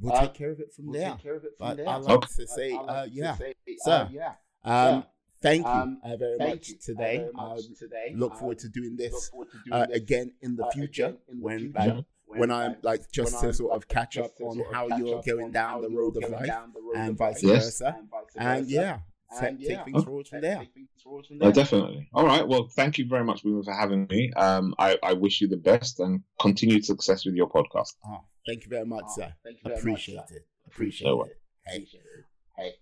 we'll uh, take care of it from we'll there. Take care of it from but there. I like okay. to say, uh, like yeah, to say, so uh, yeah. Um, yeah. Thank you um, uh, very thank much you, today. Very much I today. Look um, forward to doing this, to doing uh, this again in the future in the when. Future. When, when I'm like just to I'm, sort of catch up on how you're going down the road of life and vice versa, and yeah, and, yeah. take things forward from there. Oh, definitely. All right. Well, thank you very much, William, for having me. Um, I, I wish you the best and continued success with your podcast. Oh, thank you very much, oh, sir. Thank you very Appreciate much, sir. it. Appreciate no it. Hey. Hey.